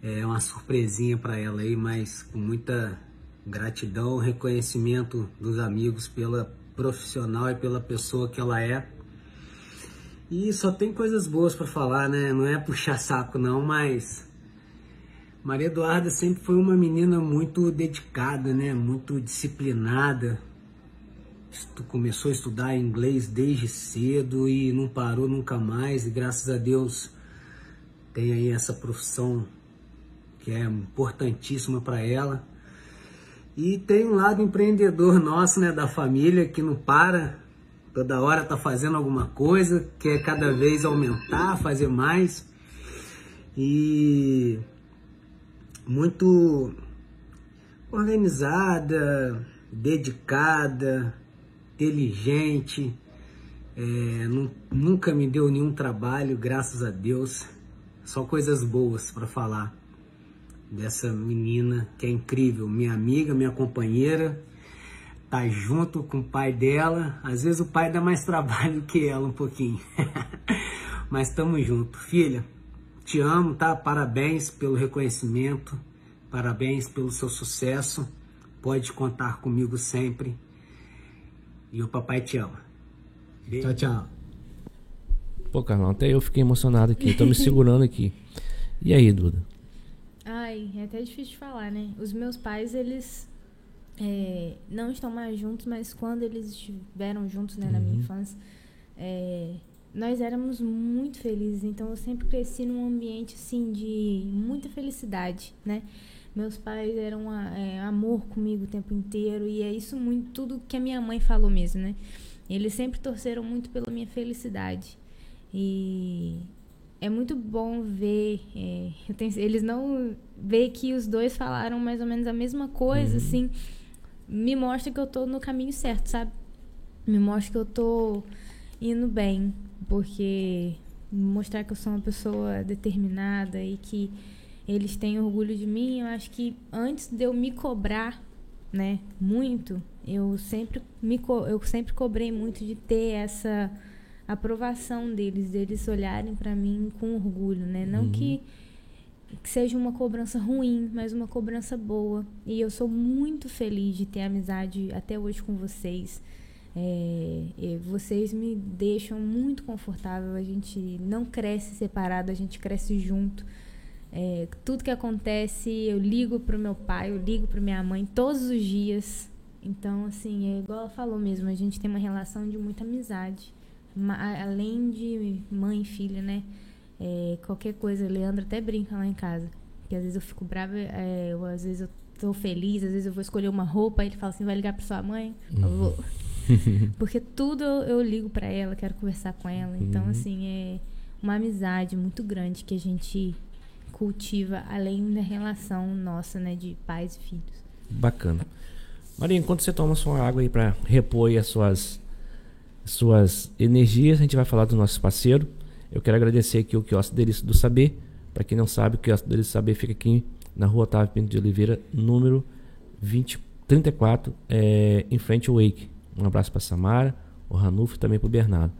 É uma surpresinha para ela aí, mas com muita gratidão, reconhecimento dos amigos pela profissional e pela pessoa que ela é. E só tem coisas boas para falar, né? Não é puxar saco não, mas Maria Eduarda sempre foi uma menina muito dedicada, né? Muito disciplinada. começou a estudar inglês desde cedo e não parou nunca mais, e graças a Deus tem aí essa profissão que é importantíssima para ela. E tem um lado empreendedor nosso, né, da família, que não para, toda hora tá fazendo alguma coisa, quer cada vez aumentar, fazer mais. E muito organizada, dedicada, inteligente, é, não, nunca me deu nenhum trabalho, graças a Deus, só coisas boas para falar dessa menina que é incrível, minha amiga, minha companheira, tá junto com o pai dela, às vezes o pai dá mais trabalho que ela um pouquinho, mas estamos junto. Filha, te amo, tá? Parabéns pelo reconhecimento, parabéns pelo seu sucesso, pode contar comigo sempre e o papai te ama. Beijo. Tchau, tchau. Pô, Carlão, até eu fiquei emocionado aqui, tô me segurando aqui. E aí, Duda? Ai, é até difícil de falar, né? Os meus pais, eles é, não estão mais juntos, mas quando eles estiveram juntos, né, uhum. na minha infância, é, nós éramos muito felizes. Então, eu sempre cresci num ambiente, assim, de muita felicidade, né? Meus pais eram é, amor comigo o tempo inteiro, e é isso muito, tudo que a minha mãe falou mesmo, né? Eles sempre torceram muito pela minha felicidade. E... é muito bom ver, é, eu tenho, eles não vê que os dois falaram mais ou menos a mesma coisa, uhum. assim, me mostra que eu tô no caminho certo, sabe? Me mostra que eu tô indo bem, porque mostrar que eu sou uma pessoa determinada e que eles têm orgulho de mim, eu acho que antes de eu me cobrar, né, muito, eu sempre, me co- eu sempre cobrei muito de ter essa... a aprovação deles, deles olharem pra mim com orgulho, né? Não uhum. que, que seja uma cobrança ruim, mas uma cobrança boa. E eu sou muito feliz de ter amizade até hoje com vocês. É, é, vocês me deixam muito confortável. A gente não cresce separado, a gente cresce junto. É, tudo que acontece, eu ligo pro meu pai, eu ligo pra minha mãe todos os dias. Então, assim, é igual ela falou mesmo, a gente tem uma relação de muita amizade. Além de mãe e filha, né? É, qualquer coisa, Leandro até brinca lá em casa. Porque às vezes eu fico brava, é, eu, às vezes eu tô feliz, às vezes eu vou escolher uma roupa, ele fala assim, vai ligar pra sua mãe? Eu vou. Porque tudo eu, eu ligo pra ela, quero conversar com ela. Então, assim, é uma amizade muito grande que a gente cultiva, além da relação nossa, né? De pais e filhos. Bacana. Maria, enquanto você toma sua água aí pra repor aí as suas... suas energias, a gente vai falar do nosso parceiro. Eu quero agradecer aqui o Quiosque Delícia do Saber. Para quem não sabe, o Quiosque Delícia do Saber fica aqui na rua Otávio Pinto de Oliveira, número vinte, trinta e quatro, é, em frente ao Wake. Um abraço para Samara, o Ranulfo e também para o Bernardo.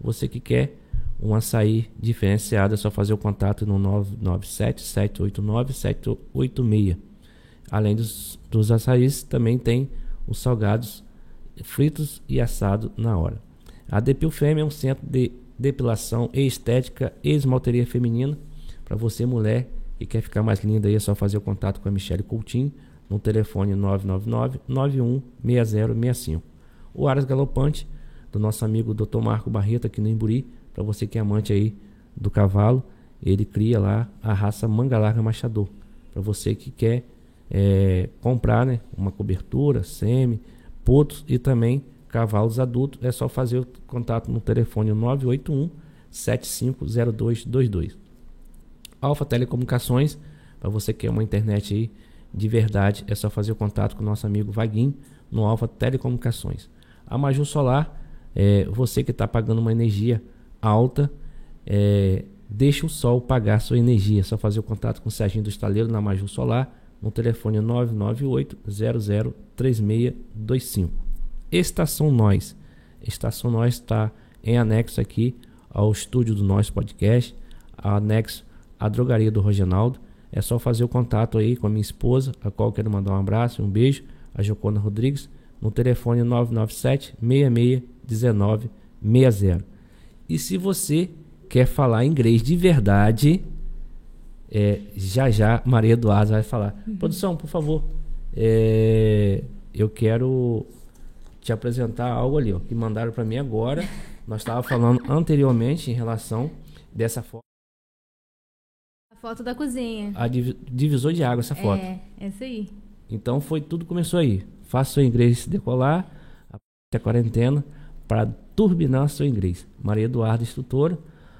Você que quer um açaí diferenciado, é só fazer o contato no nove nove sete, sete oito nove, sete oito seis. Além dos, dos açaís, também tem os salgados fritos e assado na hora. A Depil Fêmea é um centro de depilação e estética e esmalteria feminina. Para você, mulher, que quer ficar mais linda, aí é só fazer o contato com a Michele Coutinho no telefone nove nove nove, nove um seis zero seis cinco. O Aras Galopante, do nosso amigo doutor Marco Barreto, aqui no Imburi. Para você que é amante aí do cavalo, ele cria lá a raça Manga Larga Machador. Para você que quer é, comprar, né, uma cobertura, semi, potros e também cavalos adultos, é só fazer o contato no telefone nove oito um, sete cinco zero dois dois dois. Alfa Telecomunicações, para você que quer uma internet aí de verdade, é só fazer o contato com o nosso amigo Vaguinho no Alfa Telecomunicações. A Maju Solar, é, você que está pagando uma energia alta, é, deixa o sol pagar sua energia, é só fazer o contato com o Serginho do Estaleiro na Maju Solar, no telefone nove nove oito, zero zero três seis dois cinco. Estação Nós. Estação Nós está em anexo aqui ao estúdio do Nós Podcast, anexo à drogaria do Rogenaldo. É só fazer o contato aí com a minha esposa, a qual eu quero mandar um abraço e um beijo, a Joconda Rodrigues, no telefone nove nove sete, seis seis um nove seis zero. E se você quer falar inglês de verdade... É, já já Maria Eduarda vai falar. Uhum. Produção, por favor, é, eu quero te apresentar algo ali, ó, que mandaram para mim agora. Nós estávamos falando anteriormente em relação dessa foto. A foto da cozinha. A div- divisor de água, essa foto. É, essa aí. Então foi tudo, começou aí. Faça sua inglês se decolar, aproveite a quarentena para turbinar seu inglês. Maria Eduarda, instrutora,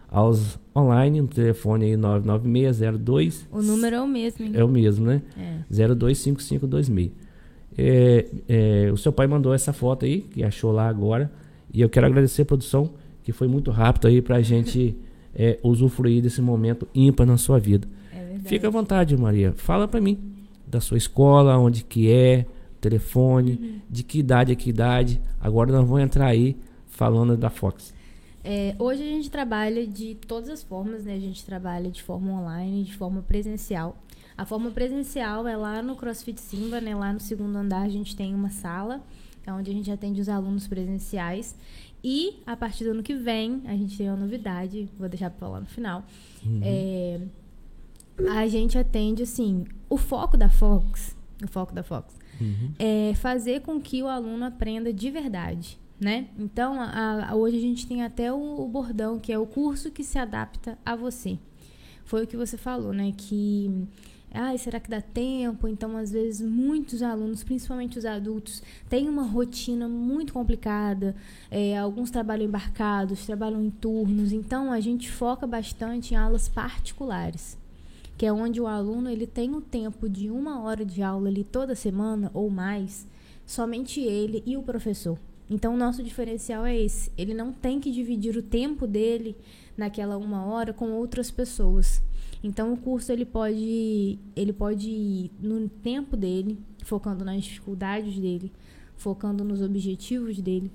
aos online, no telefone aí nove nove seis zero dois. O número é o mesmo, hein? É o mesmo, né? É. zero dois cinco cinco dois seis. É, é, o seu pai mandou essa foto aí, que achou lá agora. E eu quero agradecer a produção, que foi muito rápido aí pra gente é, usufruir desse momento ímpar na sua vida. É verdade. Fica à vontade, Maria. Fala pra mim da sua escola, onde que é, telefone, uhum. de que idade a que idade. Agora nós vamos entrar aí falando da Fox. É, hoje a gente trabalha de todas as formas, né? A gente trabalha de forma online, de forma presencial. A forma presencial é lá no Crossfit Simba, né? Lá no segundo andar a gente tem uma sala, onde a gente atende os alunos presenciais. E a partir do ano que vem, a gente tem uma novidade, vou deixar para lá no final. Uhum. É, a gente atende, assim, o foco da Fox, o foco da Fox, uhum. é fazer com que o aluno aprenda de verdade, né? Então, a, a, hoje a gente tem até o, o bordão, que é o curso que se adapta a você. Foi o que você falou, né? Que... Ai, será que dá tempo? Então, às vezes, muitos alunos, principalmente os adultos, têm uma rotina muito complicada. É, alguns trabalham embarcados, trabalham em turnos. Então, a gente foca bastante em aulas particulares, que é onde o aluno ele tem o tempo de uma hora de aula ali toda semana ou mais, somente ele e o professor. Então, o nosso diferencial é esse. Ele não tem que dividir o tempo dele naquela uma hora com outras pessoas. Então, o curso ele pode, ele pode ir no tempo dele, focando nas dificuldades dele, focando nos objetivos dele,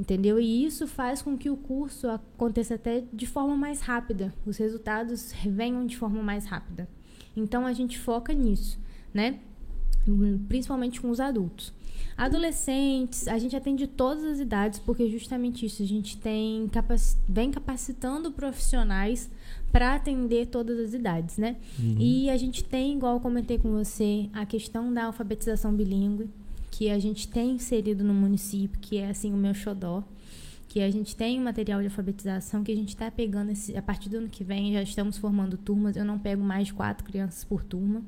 entendeu? E isso faz com que o curso aconteça até de forma mais rápida, os resultados venham de forma mais rápida. Então, a gente foca nisso, né? Principalmente com os adultos. Adolescentes, a gente atende todas as idades, porque justamente isso, a gente tem capac... vem capacitando profissionais para atender todas as idades, né? Uhum. E a gente tem, igual eu comentei com você, a questão da alfabetização bilíngue, que a gente tem inserido no município, que é assim o meu xodó, que a gente tem material de alfabetização que a gente está pegando esse... a partir do ano que vem, já estamos formando turmas, eu não pego mais de quatro crianças por turma,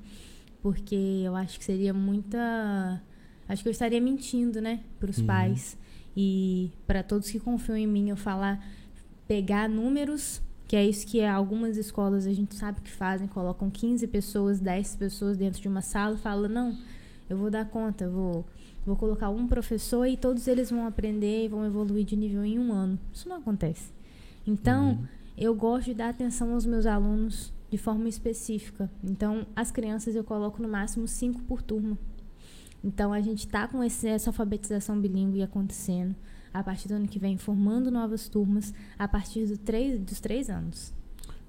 porque eu acho que seria muita... Acho que eu estaria mentindo, né, para os uhum. pais e para todos que confiam em mim, eu falar, pegar números, que é isso que algumas escolas a gente sabe que fazem, colocam quinze pessoas, dez pessoas dentro de uma sala e falam, não, eu vou dar conta, vou, vou colocar um professor e todos eles vão aprender e vão evoluir de nível em um ano. Isso não acontece. Então, uhum. eu gosto de dar atenção aos meus alunos de forma específica. Então, as crianças eu coloco no máximo cinco por turma. Então, a gente está com esse, essa alfabetização bilíngue acontecendo a partir do ano que vem, formando novas turmas a partir do três, dos três anos.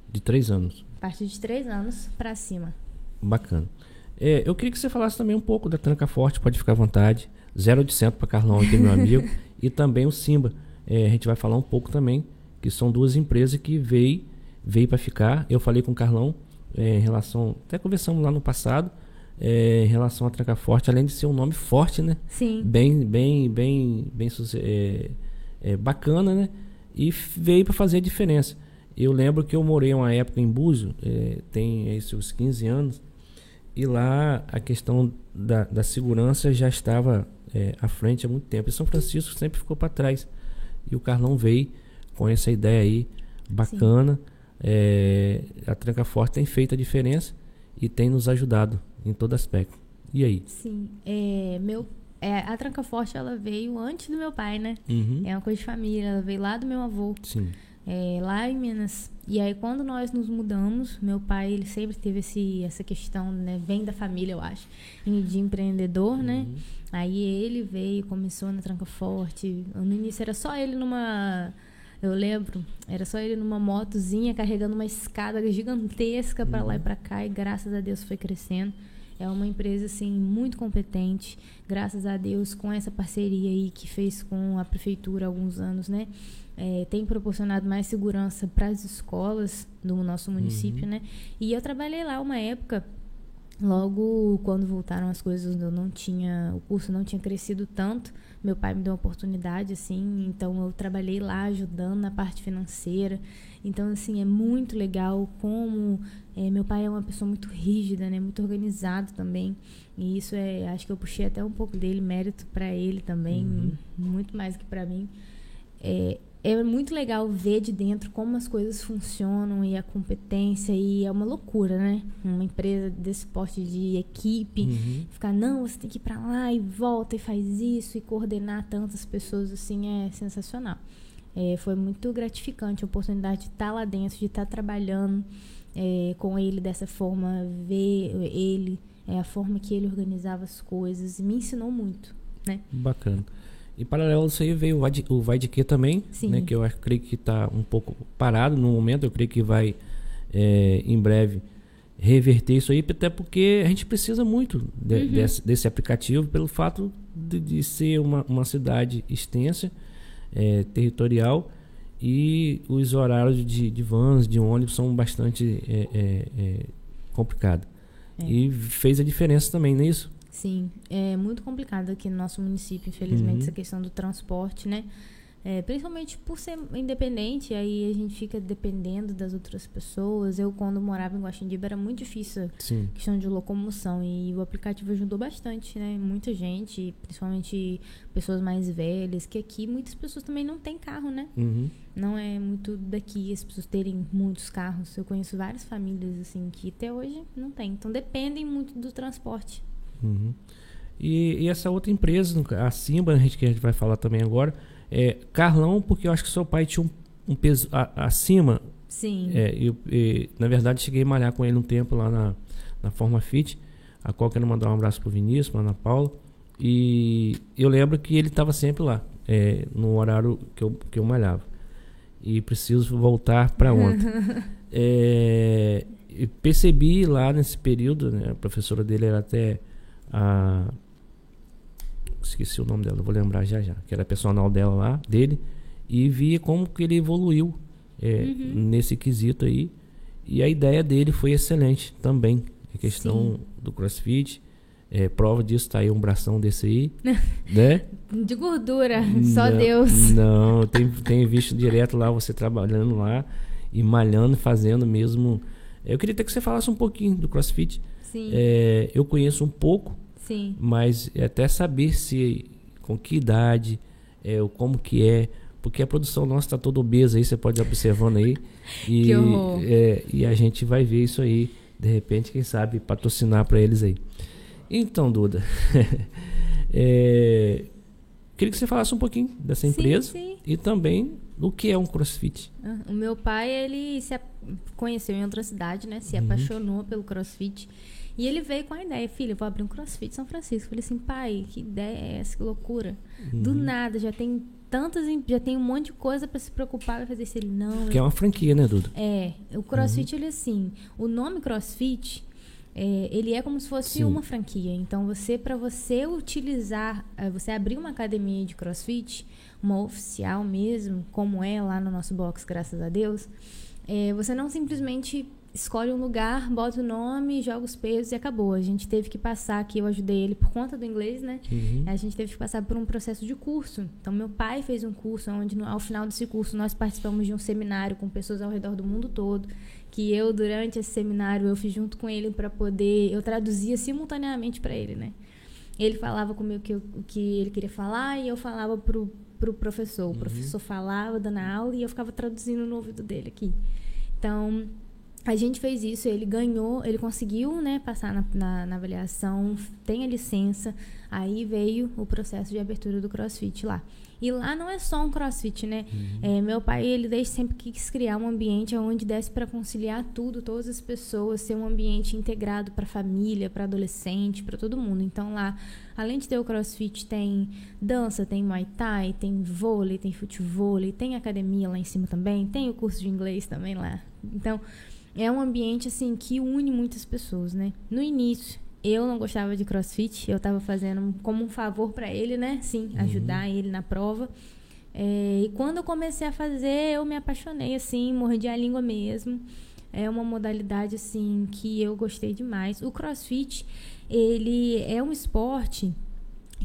De três anos? A partir de três anos para cima. Bacana. É, eu queria que você falasse também um pouco da Tranca Forte, pode ficar à vontade. zero oitocentos para Carlão aqui, meu amigo. E também o Simba. É, a gente vai falar um pouco também, que são duas empresas que veio, veio para ficar. Eu falei com o Carlão é, em relação... Até conversamos lá no passado. É, em relação à Tranca Forte, além de ser um nome forte, né? Sim. Bem, bem, bem, bem é, é, bacana, né? E veio para fazer a diferença. Eu lembro que eu morei uma época em Búzios, é, tem aí seus quinze anos, e lá a questão da, da segurança já estava é, à frente há muito tempo. E São Francisco sempre ficou para trás. E o Carlão veio com essa ideia aí bacana. É, a Tranca Forte tem feito a diferença e tem nos ajudado em todo aspecto. E aí? Sim. É, meu, é, a Tranca Forte, ela veio antes do meu pai, né? Uhum. É uma coisa de família. Ela veio lá do meu avô. Sim. É, lá em Minas. E aí, quando nós nos mudamos, meu pai, ele sempre teve esse, essa questão, né? Vem da família, eu acho. De empreendedor, uhum. né? Aí ele veio, começou na Tranca Forte. No início era só ele numa... Eu lembro, era só ele numa motozinha, carregando uma escada gigantesca uhum. pra lá e pra cá. E graças a Deus foi crescendo. É uma empresa, assim, muito competente, graças a Deus, com essa parceria aí que fez com a prefeitura há alguns anos, né? É, tem proporcionado mais segurança para as escolas do nosso município, uhum. né? E eu trabalhei lá uma época, Logo, quando voltaram as coisas, eu não tinha, o curso não tinha crescido tanto. Meu pai me deu uma oportunidade, assim, então eu trabalhei lá ajudando na parte financeira. Então, assim, é muito legal como é, meu pai é uma pessoa muito rígida, né, muito organizado também. E isso é, acho que eu puxei até um pouco dele, mérito para ele também, uhum. muito mais que para mim. É, é muito legal ver de dentro como as coisas funcionam e a competência, e é uma loucura, né? Uma empresa desse porte de equipe, uhum. ficar, não, você tem que ir pra lá e volta e faz isso, e coordenar tantas pessoas, assim, é sensacional. É, foi muito gratificante a oportunidade de estar lá dentro, de estar trabalhando é, com ele dessa forma, ver ele, é, a forma que ele organizava as coisas, me ensinou muito, né? Bacana. E paralelo a isso aí veio o Vai de Quê também, né, que eu creio que está um pouco parado no momento. Eu creio que vai é, em breve reverter isso aí, até porque a gente precisa muito de, uhum. desse, desse aplicativo, pelo fato de, de ser uma, uma cidade extensa, é, territorial, e os horários de, de vans, de ônibus são bastante é, é, é, complicados. É. E fez a diferença também nisso. Sim, é muito complicado aqui no nosso município, infelizmente, uhum. essa questão do transporte, né? É, principalmente por ser independente, aí a gente fica dependendo das outras pessoas. Eu, quando morava em Guaxindiba, era muito difícil a questão de locomoção, e o aplicativo ajudou bastante, né? Muita gente, principalmente pessoas mais velhas, que aqui muitas pessoas também não têm carro, né? Uhum. Não é muito daqui as pessoas terem muitos carros. Eu conheço várias famílias, assim, que até hoje não tem. Então, dependem muito do transporte. Uhum. E, e essa outra empresa, a Simba, a gente, que a gente vai falar também agora, é Carlão, porque eu acho que seu pai tinha um, um peso a, acima. Sim. É, eu, eu, na verdade, cheguei a malhar com ele um tempo lá na, na Forma Fit, a qual quero mandar um abraço pro Vinícius, pra Ana Paula. E eu lembro que ele estava sempre lá, é, no horário que eu, que eu malhava. E preciso voltar para ontem. é, eu percebi lá nesse período, né, a professora dele era até... A... esqueci o nome dela, vou lembrar já já, que era personal dela lá, dele, e vi como que ele evoluiu é, uhum. nesse quesito aí, e a ideia dele foi excelente também, a questão Sim. do CrossFit, é, prova disso, tá aí um bração desse aí, né? De gordura, só não, Deus. Não, tem, tem visto direto lá, você trabalhando lá, e malhando, fazendo mesmo. Eu queria até que você falasse um pouquinho do CrossFit. É, eu conheço um pouco, Sim. mas até saber se com que idade, é, como que é, porque a produção nossa está toda obesa aí, você pode ir observando aí. E, que horror. É, e a gente vai ver isso aí, de repente, quem sabe, patrocinar para eles aí. Então, Duda, é, queria que você falasse um pouquinho dessa empresa sim, sim. e também... O que é um CrossFit? O meu pai, ele se conheceu em outra cidade, né? Se uhum. apaixonou pelo CrossFit. E ele veio com a ideia, filho, eu vou abrir um CrossFit em São Francisco. Eu falei assim, pai, que ideia é essa? Que loucura. Uhum. Do nada, já tem tantas... Já tem um monte de coisa pra se preocupar. Vai fazer isso. Ele, não... Porque ele... é uma franquia, né, Duda? É. O CrossFit, uhum. ele assim... O nome CrossFit... É, ele é como se fosse Sim. uma franquia. Então, você, para você utilizar, você abrir uma academia de CrossFit, uma oficial mesmo, como é lá no nosso box, graças a Deus, é, você não simplesmente escolhe um lugar, bota o nome, joga os pesos e acabou. A gente teve que passar aqui, eu ajudei ele por conta do inglês, né? Uhum. A gente teve que passar por um processo de curso. Então, meu pai fez um curso, onde ao final desse curso nós participamos de um seminário com pessoas ao redor do mundo todo, que eu, durante esse seminário, eu fiz junto com ele para poder... Eu traduzia simultaneamente para ele, né? Ele falava comigo que eu, o que ele queria falar e eu falava pro, pro professor. O uhum. professor falava, dando a aula, e eu ficava traduzindo no ouvido dele aqui. Então... A gente fez isso, ele ganhou, ele conseguiu, né, passar na, na, na avaliação, tem a licença, aí veio o processo de abertura do CrossFit lá. E lá não é só um CrossFit, né? Uhum. É, meu pai, ele desde sempre quis criar um ambiente onde desse para conciliar tudo, todas as pessoas, ser um ambiente integrado para família, para adolescente, para todo mundo. Então lá, além de ter o CrossFit, tem dança, tem Muay Thai, tem vôlei, tem futevôlei, tem academia lá em cima também, tem o curso de inglês também lá. Então... É um ambiente, assim, que une muitas pessoas, né? No início, eu não gostava de CrossFit. Eu estava fazendo como um favor para ele, né? Sim, uhum. ajudar ele na prova. É, e quando eu comecei a fazer, eu me apaixonei, assim, mordi a língua mesmo. É uma modalidade, assim, que eu gostei demais. O CrossFit, ele é um esporte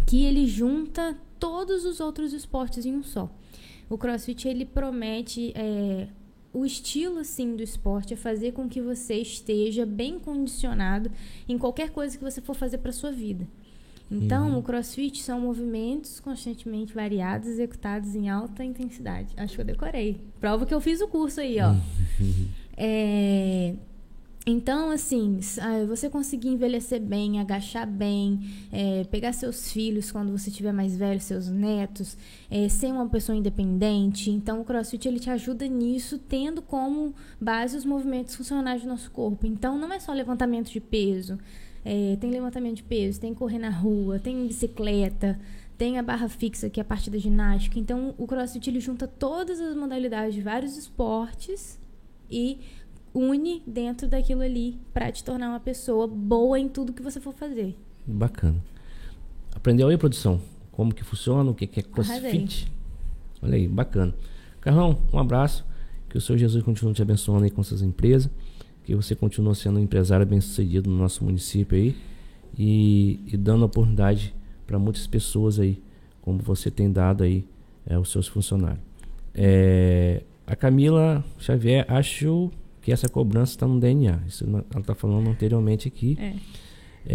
que ele junta todos os outros esportes em um só. O CrossFit, ele promete... É, o estilo, assim, do esporte é fazer com que você esteja bem condicionado em qualquer coisa que você for fazer para sua vida. Então, uhum. o CrossFit são movimentos constantemente variados, executados em alta intensidade. Acho que eu decorei. Prova que eu fiz o curso aí, ó. é... Então, assim, você conseguir envelhecer bem, agachar bem, é, pegar seus filhos quando você estiver mais velho, seus netos, é, ser uma pessoa independente. Então, o CrossFit, ele te ajuda nisso, tendo como base os movimentos funcionais do nosso corpo. Então, não é só levantamento de peso. É, tem levantamento de peso, tem correr na rua, tem bicicleta, tem a barra fixa, que é a parte da ginástica. Então, o CrossFit, ele junta todas as modalidades de vários esportes e... une dentro daquilo ali para te tornar uma pessoa boa em tudo que você for fazer. Bacana. Aprendeu aí, produção? Como que funciona, o que, que é CrossFit? Olha aí, bacana. Carlão, um abraço. Que o Senhor Jesus continue te abençoando aí com essas empresas. Que você continue sendo um empresário bem-sucedido no nosso município aí. E, e dando oportunidade para muitas pessoas aí, como você tem dado aí é, aos seus funcionários. É, a Camila Xavier, acho... que essa cobrança está no D N A. Isso ela está falando anteriormente aqui. É.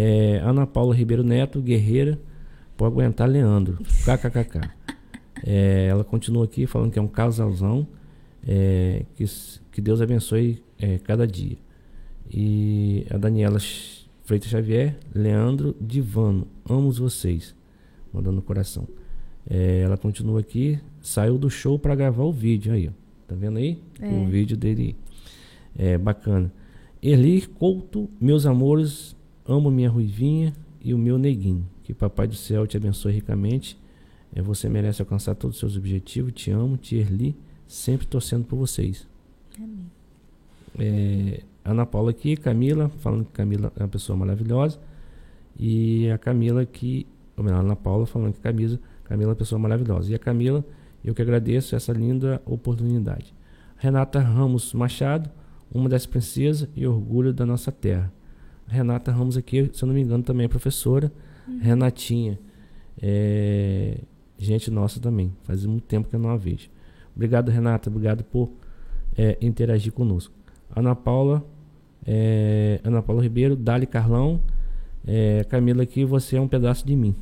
É, Ana Paula Ribeiro Neto, guerreira, pode aguentar Leandro. Kkkk. é, ela continua aqui falando que é um casalzão. É, que, que Deus abençoe é, cada dia. E a Daniela Freitas Xavier, Leandro Divano, amo vocês. Mandando o coração. É, ela continua aqui, saiu do show para gravar o vídeo aí. Ó. Tá vendo aí? É. O vídeo dele. É, bacana. Erli Couto, meus amores, amo minha ruivinha e o meu neguinho. Que papai do céu te abençoe ricamente. É, você merece alcançar todos os seus objetivos. Te amo, tia Erli, sempre torcendo por vocês. Amém. É, Ana Paula aqui, Camila, falando que Camila é uma pessoa maravilhosa. E a Camila que... Ou melhor, Ana Paula falando que Camila, Camila é uma pessoa maravilhosa. E a Camila, eu que agradeço essa linda oportunidade. Renata Ramos Machado, uma das princesas e orgulho da nossa terra. Renata Ramos aqui, se eu não me engano, também é professora. Uhum. Renatinha. É, gente nossa também. Faz muito tempo que eu não a vejo. Obrigado, Renata. Obrigado por é, interagir conosco. Ana Paula. É, Ana Paula Ribeiro. Dali Carlão. É, Camila aqui, você é um pedaço de mim.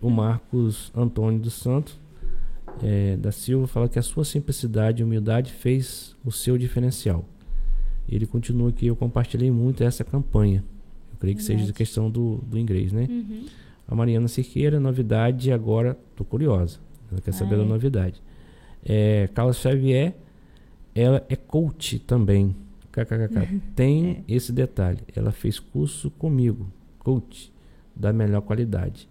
O Marcos Antônio dos Santos é, da Silva fala que a sua simplicidade e humildade fez o seu diferencial. Ele continua aqui, eu compartilhei muito essa campanha. Eu creio que Verdade. Seja a questão do, do inglês, né? Uhum. A Mariana Siqueira, novidade agora, tô curiosa. Ela quer ah, saber é. da novidade. É, Carlos Xavier, ela é coach também. Kkkk. Tem é. esse detalhe. Ela fez curso comigo, coach, da melhor qualidade.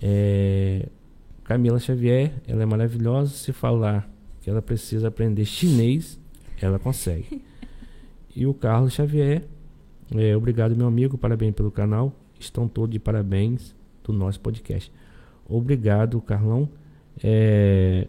É, Camila Xavier, ela é maravilhosa. Se falar que ela precisa aprender chinês, ela consegue. E o Carlos Xavier, é, obrigado meu amigo, parabéns pelo canal, estão todos de parabéns do nosso podcast. Obrigado, Carlão. É,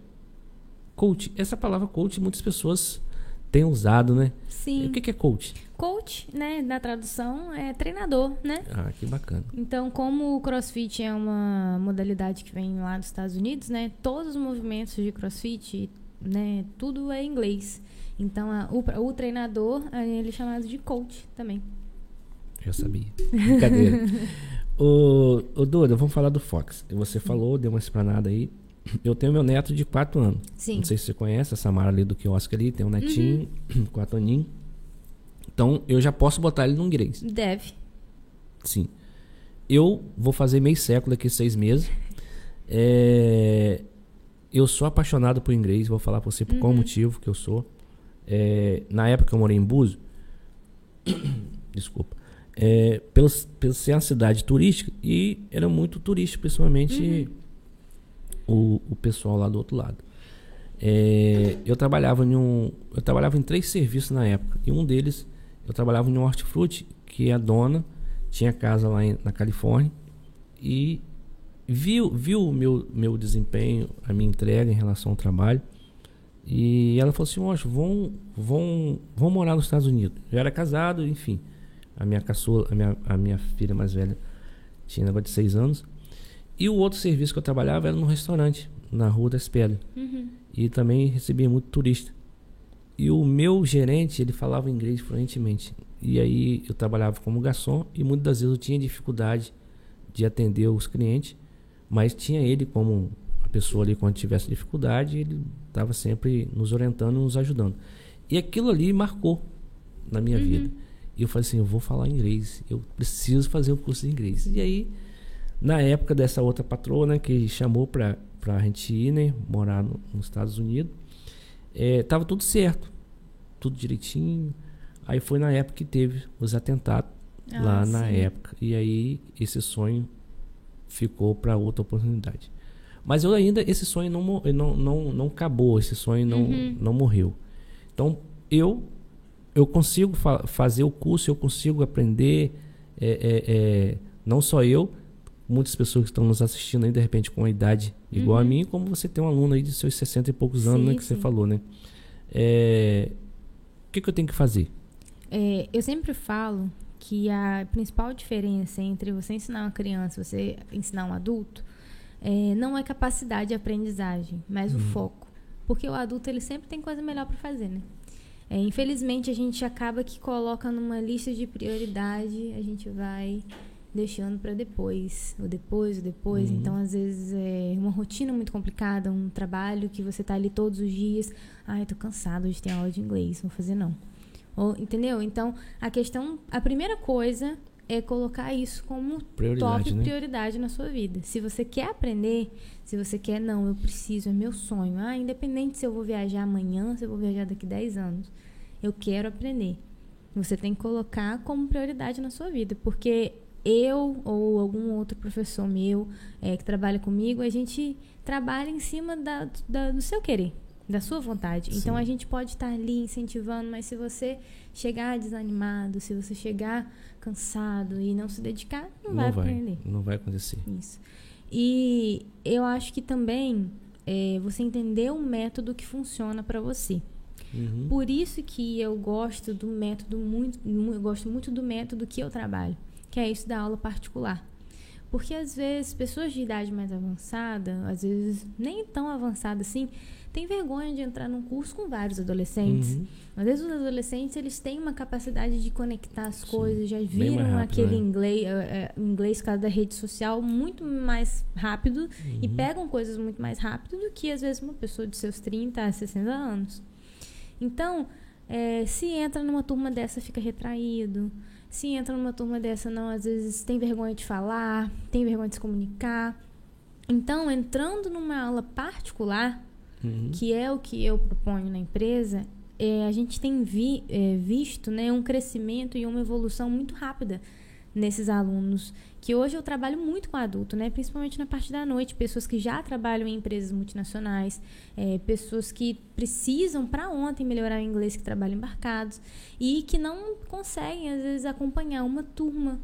coach, essa palavra coach muitas pessoas têm usado, né? Sim. O que, que é coach? Coach, né, na tradução, é treinador, né? Ah, que bacana. Então, como o CrossFit é uma modalidade que vem lá dos Estados Unidos, né, todos os movimentos de CrossFit, né, tudo é em inglês. Então, a, o, o treinador, ele é chamado de coach também. Eu sabia. Brincadeira. Ô, Duda, vamos falar do Fox. Você falou, deu uma explanada aí. Eu tenho meu neto de quatro anos. Sim. Não sei se você conhece, a Samara ali do quiosque ali, tem um netinho, quatro aninhos. Uhum. Então, eu já posso botar ele no inglês. Deve. Sim. Eu vou fazer meio século daqui a seis meses. É, eu sou apaixonado por inglês, vou falar pra você por uhum. qual motivo que eu sou. É, na época eu morei em Búzios, desculpa, é, pelo, pelo ser uma cidade turística e era muito turístico, principalmente uhum. o, o pessoal lá do outro lado. É, eu, trabalhava em um, eu trabalhava em três serviços na época e um deles, eu trabalhava em um hortifruti que a dona tinha casa lá em, na Califórnia e viu o viu meu, meu desempenho, a minha entrega em relação ao trabalho. E ela falou assim, moço, vão, vão, vão morar nos Estados Unidos. Eu era casado, enfim. A minha caçula, a minha, a minha filha mais velha tinha negócio de seis anos. E o outro serviço que eu trabalhava era num restaurante, na Rua das Pedras. Uhum. E também recebia muito turista. E o meu gerente, ele falava inglês fluentemente. E aí eu trabalhava como garçom e muitas das vezes eu tinha dificuldade de atender os clientes, mas tinha ele como a pessoa ali, quando tivesse dificuldade, ele estava sempre nos orientando, nos ajudando. E aquilo ali marcou na minha uhum. vida. E eu falei assim, eu vou falar inglês, eu preciso fazer um curso de inglês. E aí, na época dessa outra patroa, né, que chamou para a gente ir, né, morar no, nos Estados Unidos, é, tava tudo certo, tudo direitinho. Aí foi na época que teve os atentados ah, lá sim. na época. E aí esse sonho ficou para outra oportunidade. Mas eu ainda, esse sonho não, não, não, não acabou, esse sonho não, uhum. não morreu. Então eu, eu consigo fa- fazer o curso, eu consigo aprender, é, é, é, não só eu, muitas pessoas que estão nos assistindo aí, de repente, com a idade igual uhum. a mim, como você tem um aluno aí de seus sessenta e poucos anos, sim, né, que sim. você falou, né? É, o que, que eu tenho que fazer? É, eu sempre falo que a principal diferença entre você ensinar uma criança e você ensinar um adulto é, não é capacidade de aprendizagem, mas hum. o foco. Porque o adulto ele sempre tem coisa melhor para fazer, né? É, infelizmente, a gente acaba que coloca numa lista de prioridade, a gente vai deixando para depois, ou depois, ou depois. Hum. Então, às vezes, é uma rotina muito complicada, um trabalho que você tá ali todos os dias. Ai, ah, tô cansado, hoje tem aula de inglês, não vou fazer não. Ou, entendeu? Então, a questão... A primeira coisa é colocar isso como prioridade, top né? prioridade na sua vida. Se você quer aprender, se você quer, não, eu preciso, é meu sonho. Ah, independente se eu vou viajar amanhã, se eu vou viajar daqui dez anos. Eu quero aprender. Você tem que colocar como prioridade na sua vida. Porque eu ou algum outro professor meu é, que trabalha comigo, a gente trabalha em cima da, da, do seu querer. Da sua vontade. Sim. Então, a gente pode estar ali incentivando, mas se você chegar desanimado, se você chegar cansado e não se dedicar, não, não vai, vai aprender. Não vai acontecer. Isso. E eu acho que também é, você entender um método que funciona para você. Uhum. Por isso que eu gosto do método muito, eu gosto muito do método que eu trabalho, que é isso da aula particular. Porque, às vezes, pessoas de idade mais avançada, às vezes nem tão avançada assim, têm vergonha de entrar num curso com vários adolescentes. Uhum. Às vezes, os adolescentes, eles têm uma capacidade de conectar as Sim. coisas, já viram rápido, aquele né? inglês, é, inglês por causa da rede social, muito mais rápido uhum. e pegam coisas muito mais rápido do que, às vezes, uma pessoa de seus trinta a sessenta anos. Então, é, se entra numa turma dessa, fica retraído. Se entra numa turma dessa, não, às vezes tem vergonha de falar, tem vergonha de se comunicar. Então, entrando numa aula particular, uhum. que é o que eu proponho na empresa, é, a gente tem vi, é, visto né, um crescimento e uma evolução muito rápida nesses alunos, que hoje eu trabalho muito com adulto, né, principalmente na parte da noite, pessoas que já trabalham em empresas multinacionais, é, pessoas que precisam para ontem melhorar o inglês, que trabalham embarcados e que não conseguem, às vezes, acompanhar uma turma.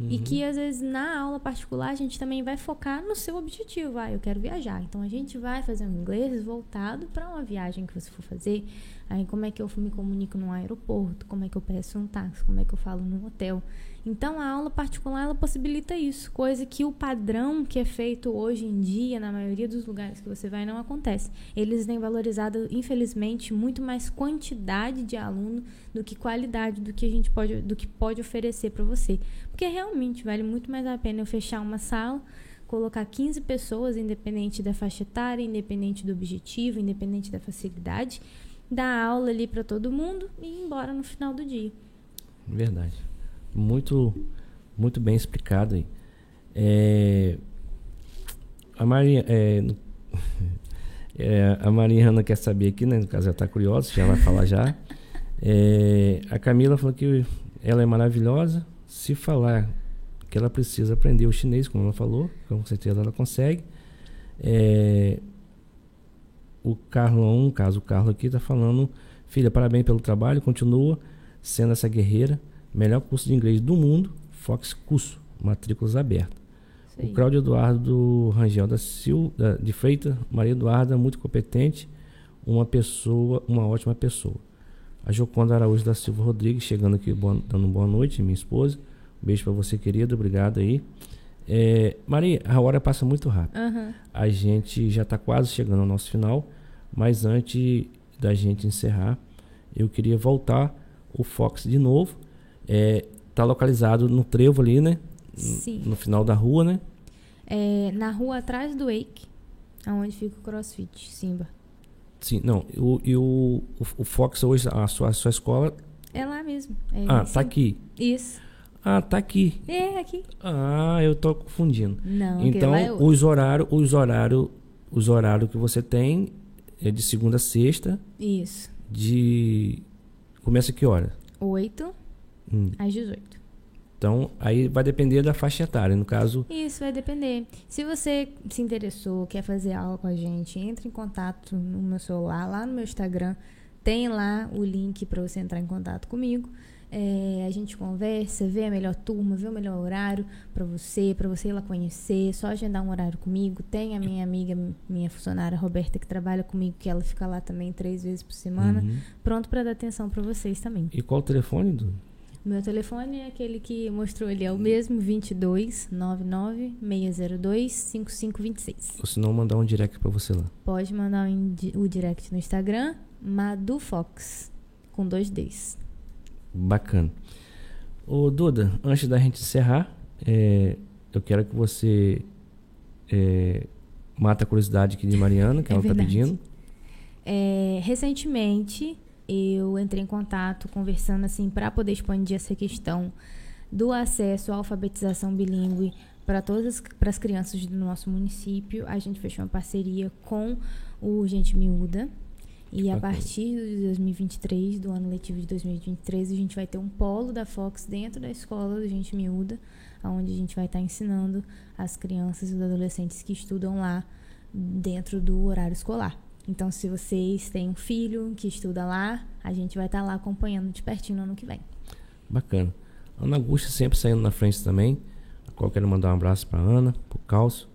Uhum. E que, às vezes, na aula particular, a gente também vai focar no seu objetivo. Ah, eu quero viajar. Então, a gente vai fazer um inglês voltado para uma viagem que você for fazer. Aí, como é que eu me comunico no aeroporto? Como é que eu peço um táxi? Como é que eu falo num hotel? Então, a aula particular, ela possibilita isso. Coisa que o padrão que é feito hoje em dia, na maioria dos lugares que você vai, não acontece. Eles têm valorizado, infelizmente, muito mais quantidade de aluno do que qualidade do que a gente pode, do que pode oferecer para você. Porque realmente vale muito mais a pena eu fechar uma sala, colocar quinze pessoas, independente da faixa etária, independente do objetivo, independente da facilidade, dar aula ali para todo mundo e ir embora no final do dia. Verdade. Muito, muito bem explicado aí. É, a, Maria, é, é, a Mariana quer saber aqui, né? No caso, ela está curiosa, já vai falar já. É, a Camila falou que ela é maravilhosa. Se falar que ela precisa aprender o chinês, como ela falou, com certeza ela consegue. É, o Carlão, caso o Carlos aqui, está falando: filha, parabéns pelo trabalho, continua sendo essa guerreira. Melhor curso de inglês do mundo, Fox Curso, matrículas abertas. O Cláudio Eduardo Rangel da Silva, de Freitas, Maria Eduarda, muito competente. uma pessoa, uma ótima pessoa. A Joconda Araújo da Silva Rodrigues, chegando aqui, boa, dando boa noite, minha esposa. Um beijo pra você, querida. Obrigado aí. É, Maria, a hora passa muito rápido. Uhum. A gente já tá quase chegando ao nosso final, mas antes da gente encerrar, eu queria voltar o Fox de novo. É, tá localizado no trevo ali, né? Sim. No final da rua, né? É, na rua atrás do Wake, aonde fica o Crossfit Simba. Sim, não. E o, o Fox hoje, a sua, a sua escola... É lá mesmo. É ah, tá aqui. Isso. Ah, tá aqui. É, aqui. Ah, eu tô confundindo. Não, então, é os horários, os horários, os horários que você tem é de segunda a sexta. Isso. De... Começa que hora? Oito hum. às dezoito. Então, aí vai depender da faixa etária, no caso... Isso, vai depender. Se você se interessou, quer fazer aula com a gente, entre em contato no meu celular, lá no meu Instagram, tem lá o link para você entrar em contato comigo. É, a gente conversa, vê a melhor turma, vê o melhor horário para você, para você ir lá conhecer, só agendar um horário comigo. Tem a minha amiga, minha funcionária Roberta, que trabalha comigo, que ela fica lá também três vezes por semana, uhum. pronto para dar atenção para vocês também. E qual o telefone, do meu telefone é aquele que mostrou ali, é o mesmo, vinte e dois, nove nove, seis zero dois, cinco cinco dois seis. Ou se não, mandar um direct pra você lá. Pode mandar um, o direct no Instagram, Madufox, com dois Ds. Bacana. Ô, Duda, antes da gente encerrar, é, eu quero que você é, mata a curiosidade aqui de Mariana, que é ela verdade. Tá pedindo. É, recentemente... Eu entrei em contato, conversando assim, para poder expandir essa questão do acesso à alfabetização bilíngue para todas as crianças do nosso município. A gente fechou uma parceria com o Gente Miúda. E a partir de dois mil e vinte e três, do ano letivo de dois mil e vinte e três, a gente vai ter um polo da Fox dentro da escola do Gente Miúda, onde a gente vai estar ensinando as crianças e os adolescentes que estudam lá dentro do horário escolar. Então, se vocês têm um filho que estuda lá, a gente vai estar lá acompanhando de pertinho no ano que vem. Bacana. Ana Augusta sempre saindo na frente também. A qual eu quero mandar um abraço para Ana, para o Calcio.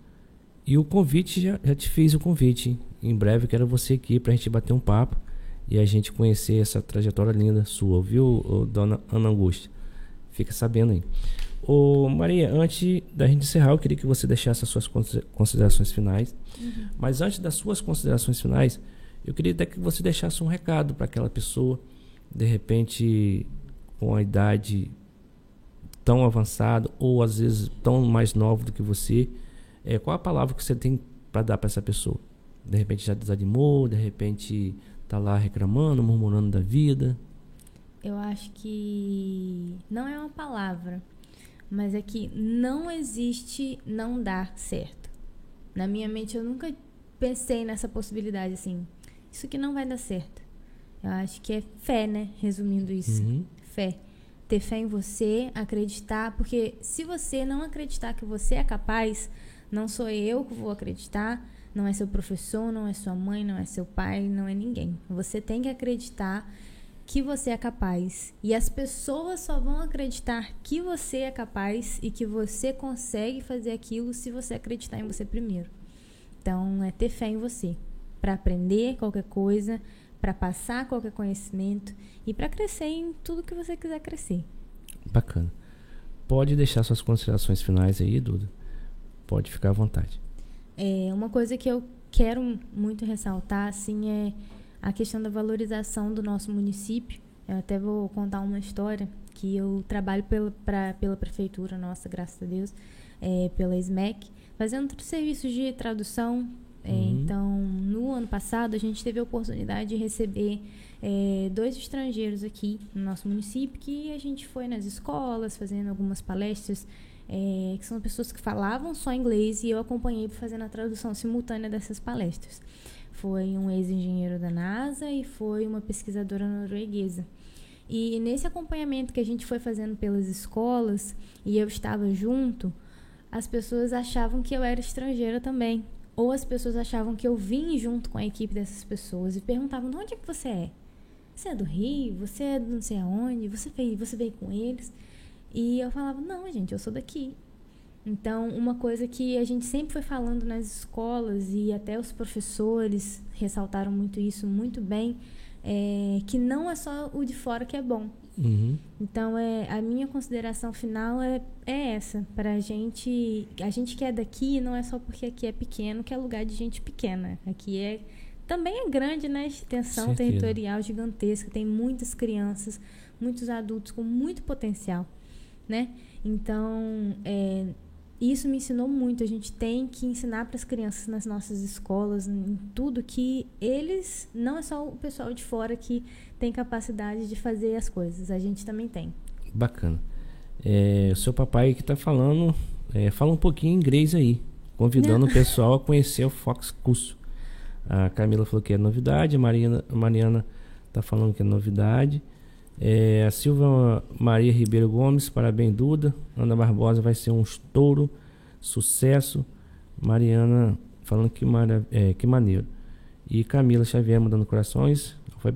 E o convite, já, já te fiz o convite. Em breve eu quero você aqui para a gente bater um papo e a gente conhecer essa trajetória linda sua, viu, dona Ana Augusta? Fica sabendo aí. Ô, Maria, antes da gente encerrar, eu queria que você deixasse as suas considerações finais. Uhum. Mas antes das suas considerações finais, eu queria até que você deixasse um recado para aquela pessoa, de repente, com a idade tão avançada, ou às vezes tão mais nova do que você. É, qual a palavra que você tem para dar para essa pessoa? De repente já desanimou, de repente está lá reclamando, murmurando da vida. Eu acho que não é uma palavra. Mas é que não existe não dar certo. Na minha mente, eu nunca pensei nessa possibilidade, assim. Isso que não vai dar certo. Eu acho que é fé, né? Resumindo isso. Uhum. Fé. Ter fé em você, acreditar. Porque se você não acreditar que você é capaz, não sou eu que vou acreditar, não é seu professor, não é sua mãe, não é seu pai, não é ninguém. Você tem que acreditar que você é capaz, e as pessoas só vão acreditar que você é capaz e que você consegue fazer aquilo se você acreditar em você primeiro. Então, é ter fé em você, para aprender qualquer coisa, para passar qualquer conhecimento e para crescer em tudo que você quiser crescer. Bacana. Pode deixar suas considerações finais aí, Duda. Pode ficar à vontade. É, uma coisa que eu quero muito ressaltar, assim, é a questão da valorização do nosso município. Eu até vou contar uma história que eu trabalho pela, pra, pela prefeitura nossa, graças a Deus, é, pela S M E C, fazendo serviços de tradução. É, uhum. Então, no ano passado, a gente teve a oportunidade de receber é, dois estrangeiros aqui no nosso município, que a gente foi nas escolas, fazendo algumas palestras, é, que são pessoas que falavam só inglês, e eu acompanhei fazendo a tradução simultânea dessas palestras. Foi um ex-engenheiro da NASA e foi uma pesquisadora norueguesa. E nesse acompanhamento que a gente foi fazendo pelas escolas, e eu estava junto, as pessoas achavam que eu era estrangeira também. Ou as pessoas achavam que eu vim junto com a equipe dessas pessoas e perguntavam, de onde é que você é? Você é do Rio? Você é de não sei aonde? Você veio, você veio com eles? E eu falava, não, gente, eu sou daqui. Então, uma coisa que a gente sempre foi falando nas escolas, e até os professores ressaltaram muito isso, muito bem, é que não é só o de fora que é bom. Uhum. Então, é, a minha consideração final é, é essa. Pra gente, a gente que é daqui, não é só porque aqui é pequeno que é lugar de gente pequena. Aqui é, também é grande, né? Extensão territorial gigantesca. Tem muitas crianças, muitos adultos com muito potencial, né? Então, é... isso me ensinou muito. A gente tem que ensinar para as crianças nas nossas escolas, em tudo, que eles... não é só o pessoal de fora que tem capacidade de fazer as coisas. A gente também tem. Bacana. É, o seu papai que está falando... É, fala um pouquinho inglês aí. Convidando não. o pessoal a conhecer o Fox Curso. A Camila falou que é novidade. A Mariana, a Mariana está falando que é novidade. É, a Silva Maria Ribeiro Gomes, parabéns Duda. Ana Barbosa vai ser um estouro, sucesso. Mariana falando que, mara, é, que maneiro. E Camila Xavier mandando corações.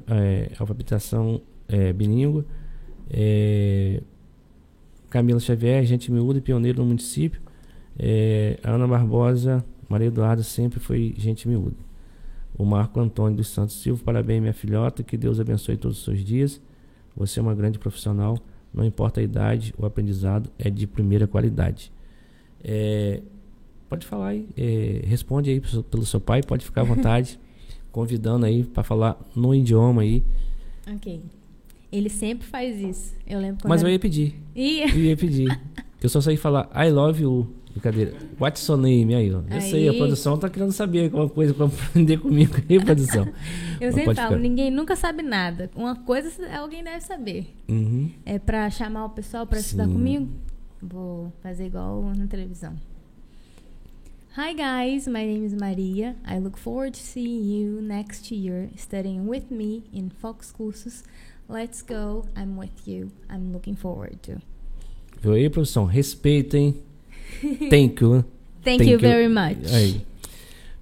É, alfabetização é, bilíngue. É, Camila Xavier, gente miúda e pioneira no município. É, Ana Barbosa, Maria Eduarda sempre foi gente miúda. O Marco Antônio dos Santos da Silva, parabéns minha filhota, que Deus abençoe todos os seus dias. Você é uma grande profissional, não importa a idade, o aprendizado é de primeira qualidade. É, pode falar aí, é, responde aí pelo seu pai, pode ficar à vontade, convidando aí para falar no idioma aí. Ok. Ele sempre faz isso, eu lembro quando... Mas eu ia pedir, ia. eu ia pedir, eu só sei falar I love you, brincadeira, what's your name aí, ó. Eu aí. sei, a produção tá querendo saber alguma coisa para aprender comigo aí, produção. Eu sempre falo, ficar. ninguém nunca sabe nada. Uma coisa alguém deve saber. Uhum. É pra chamar o pessoal pra Sim. estudar comigo? Vou fazer igual na televisão. Hi guys, my name is Maria. I look forward to seeing you next year studying with me in Fox Cursos. Let's go, I'm with you. I'm looking forward to. Viu aí, produção? Respeitem. Thank you. Thank, Thank you, you very much. Aí.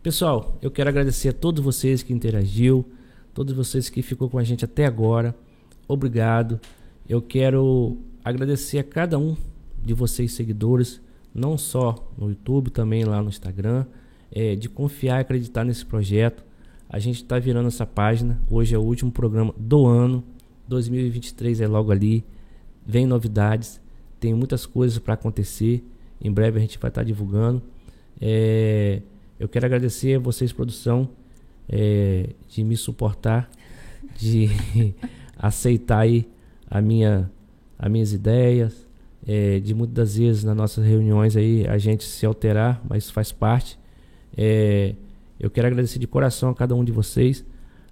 Pessoal, eu quero agradecer a todos vocês que interagiu, todos vocês que ficou com a gente até agora. Obrigado. Eu quero agradecer a cada um de vocês seguidores, não só no YouTube, também lá no Instagram, é, de confiar e acreditar nesse projeto. A gente está virando essa página. Hoje é o último programa do ano. dois mil e vinte e três é logo ali. Vem novidades. Tem muitas coisas para acontecer. Em breve a gente vai estar tá divulgando. É... Eu quero agradecer a vocês, produção, é, de me suportar, de aceitar aí a minha, as minhas ideias, é, de muitas das vezes nas nossas reuniões aí a gente se alterar, mas isso faz parte. É, eu quero agradecer de coração a cada um de vocês,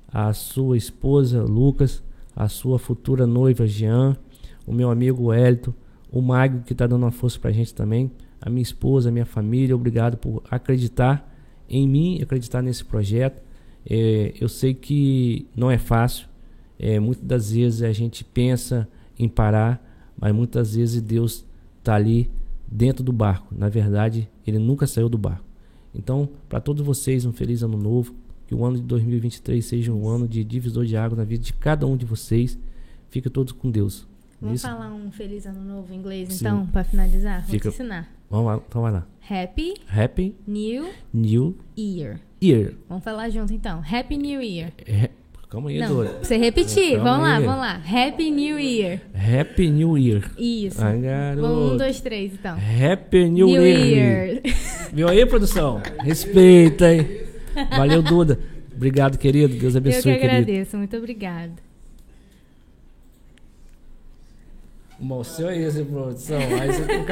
a sua esposa, Lucas, a sua futura noiva, Jean, o meu amigo Wellington, o Mago, que está dando uma força para a gente também, a minha esposa, a minha família, obrigado por acreditar em mim, acreditar nesse projeto. É, eu sei que não é fácil, é, muitas das vezes a gente pensa em parar, mas muitas vezes Deus está ali dentro do barco. Na verdade, Ele nunca saiu do barco. Então, para todos vocês, um feliz ano novo, que o ano de dois mil e vinte e três seja um ano de divisor de água na vida de cada um de vocês. Fiquem todos com Deus. Vamos Isso. falar um feliz ano novo em inglês, Sim. então, para finalizar? Fica. Vou te ensinar. Vamos lá, então vai lá. Happy, Happy New, New Year. Year. Vamos falar junto, então. Happy New Year. É, calma aí, Dora. Pra você repetir. Calma vamos aí. lá, vamos lá. Happy New Year. Happy New Year. Isso. Ai, garoto. Um, dois, três, então. Happy New, New Year. Year. Viu aí, produção? Respeita, hein? Valeu, Duda. Obrigado, querido. Deus abençoe, querido. Eu que agradeço. Querido. Muito obrigado. Bom, o seu é esse, produção. Aí você tem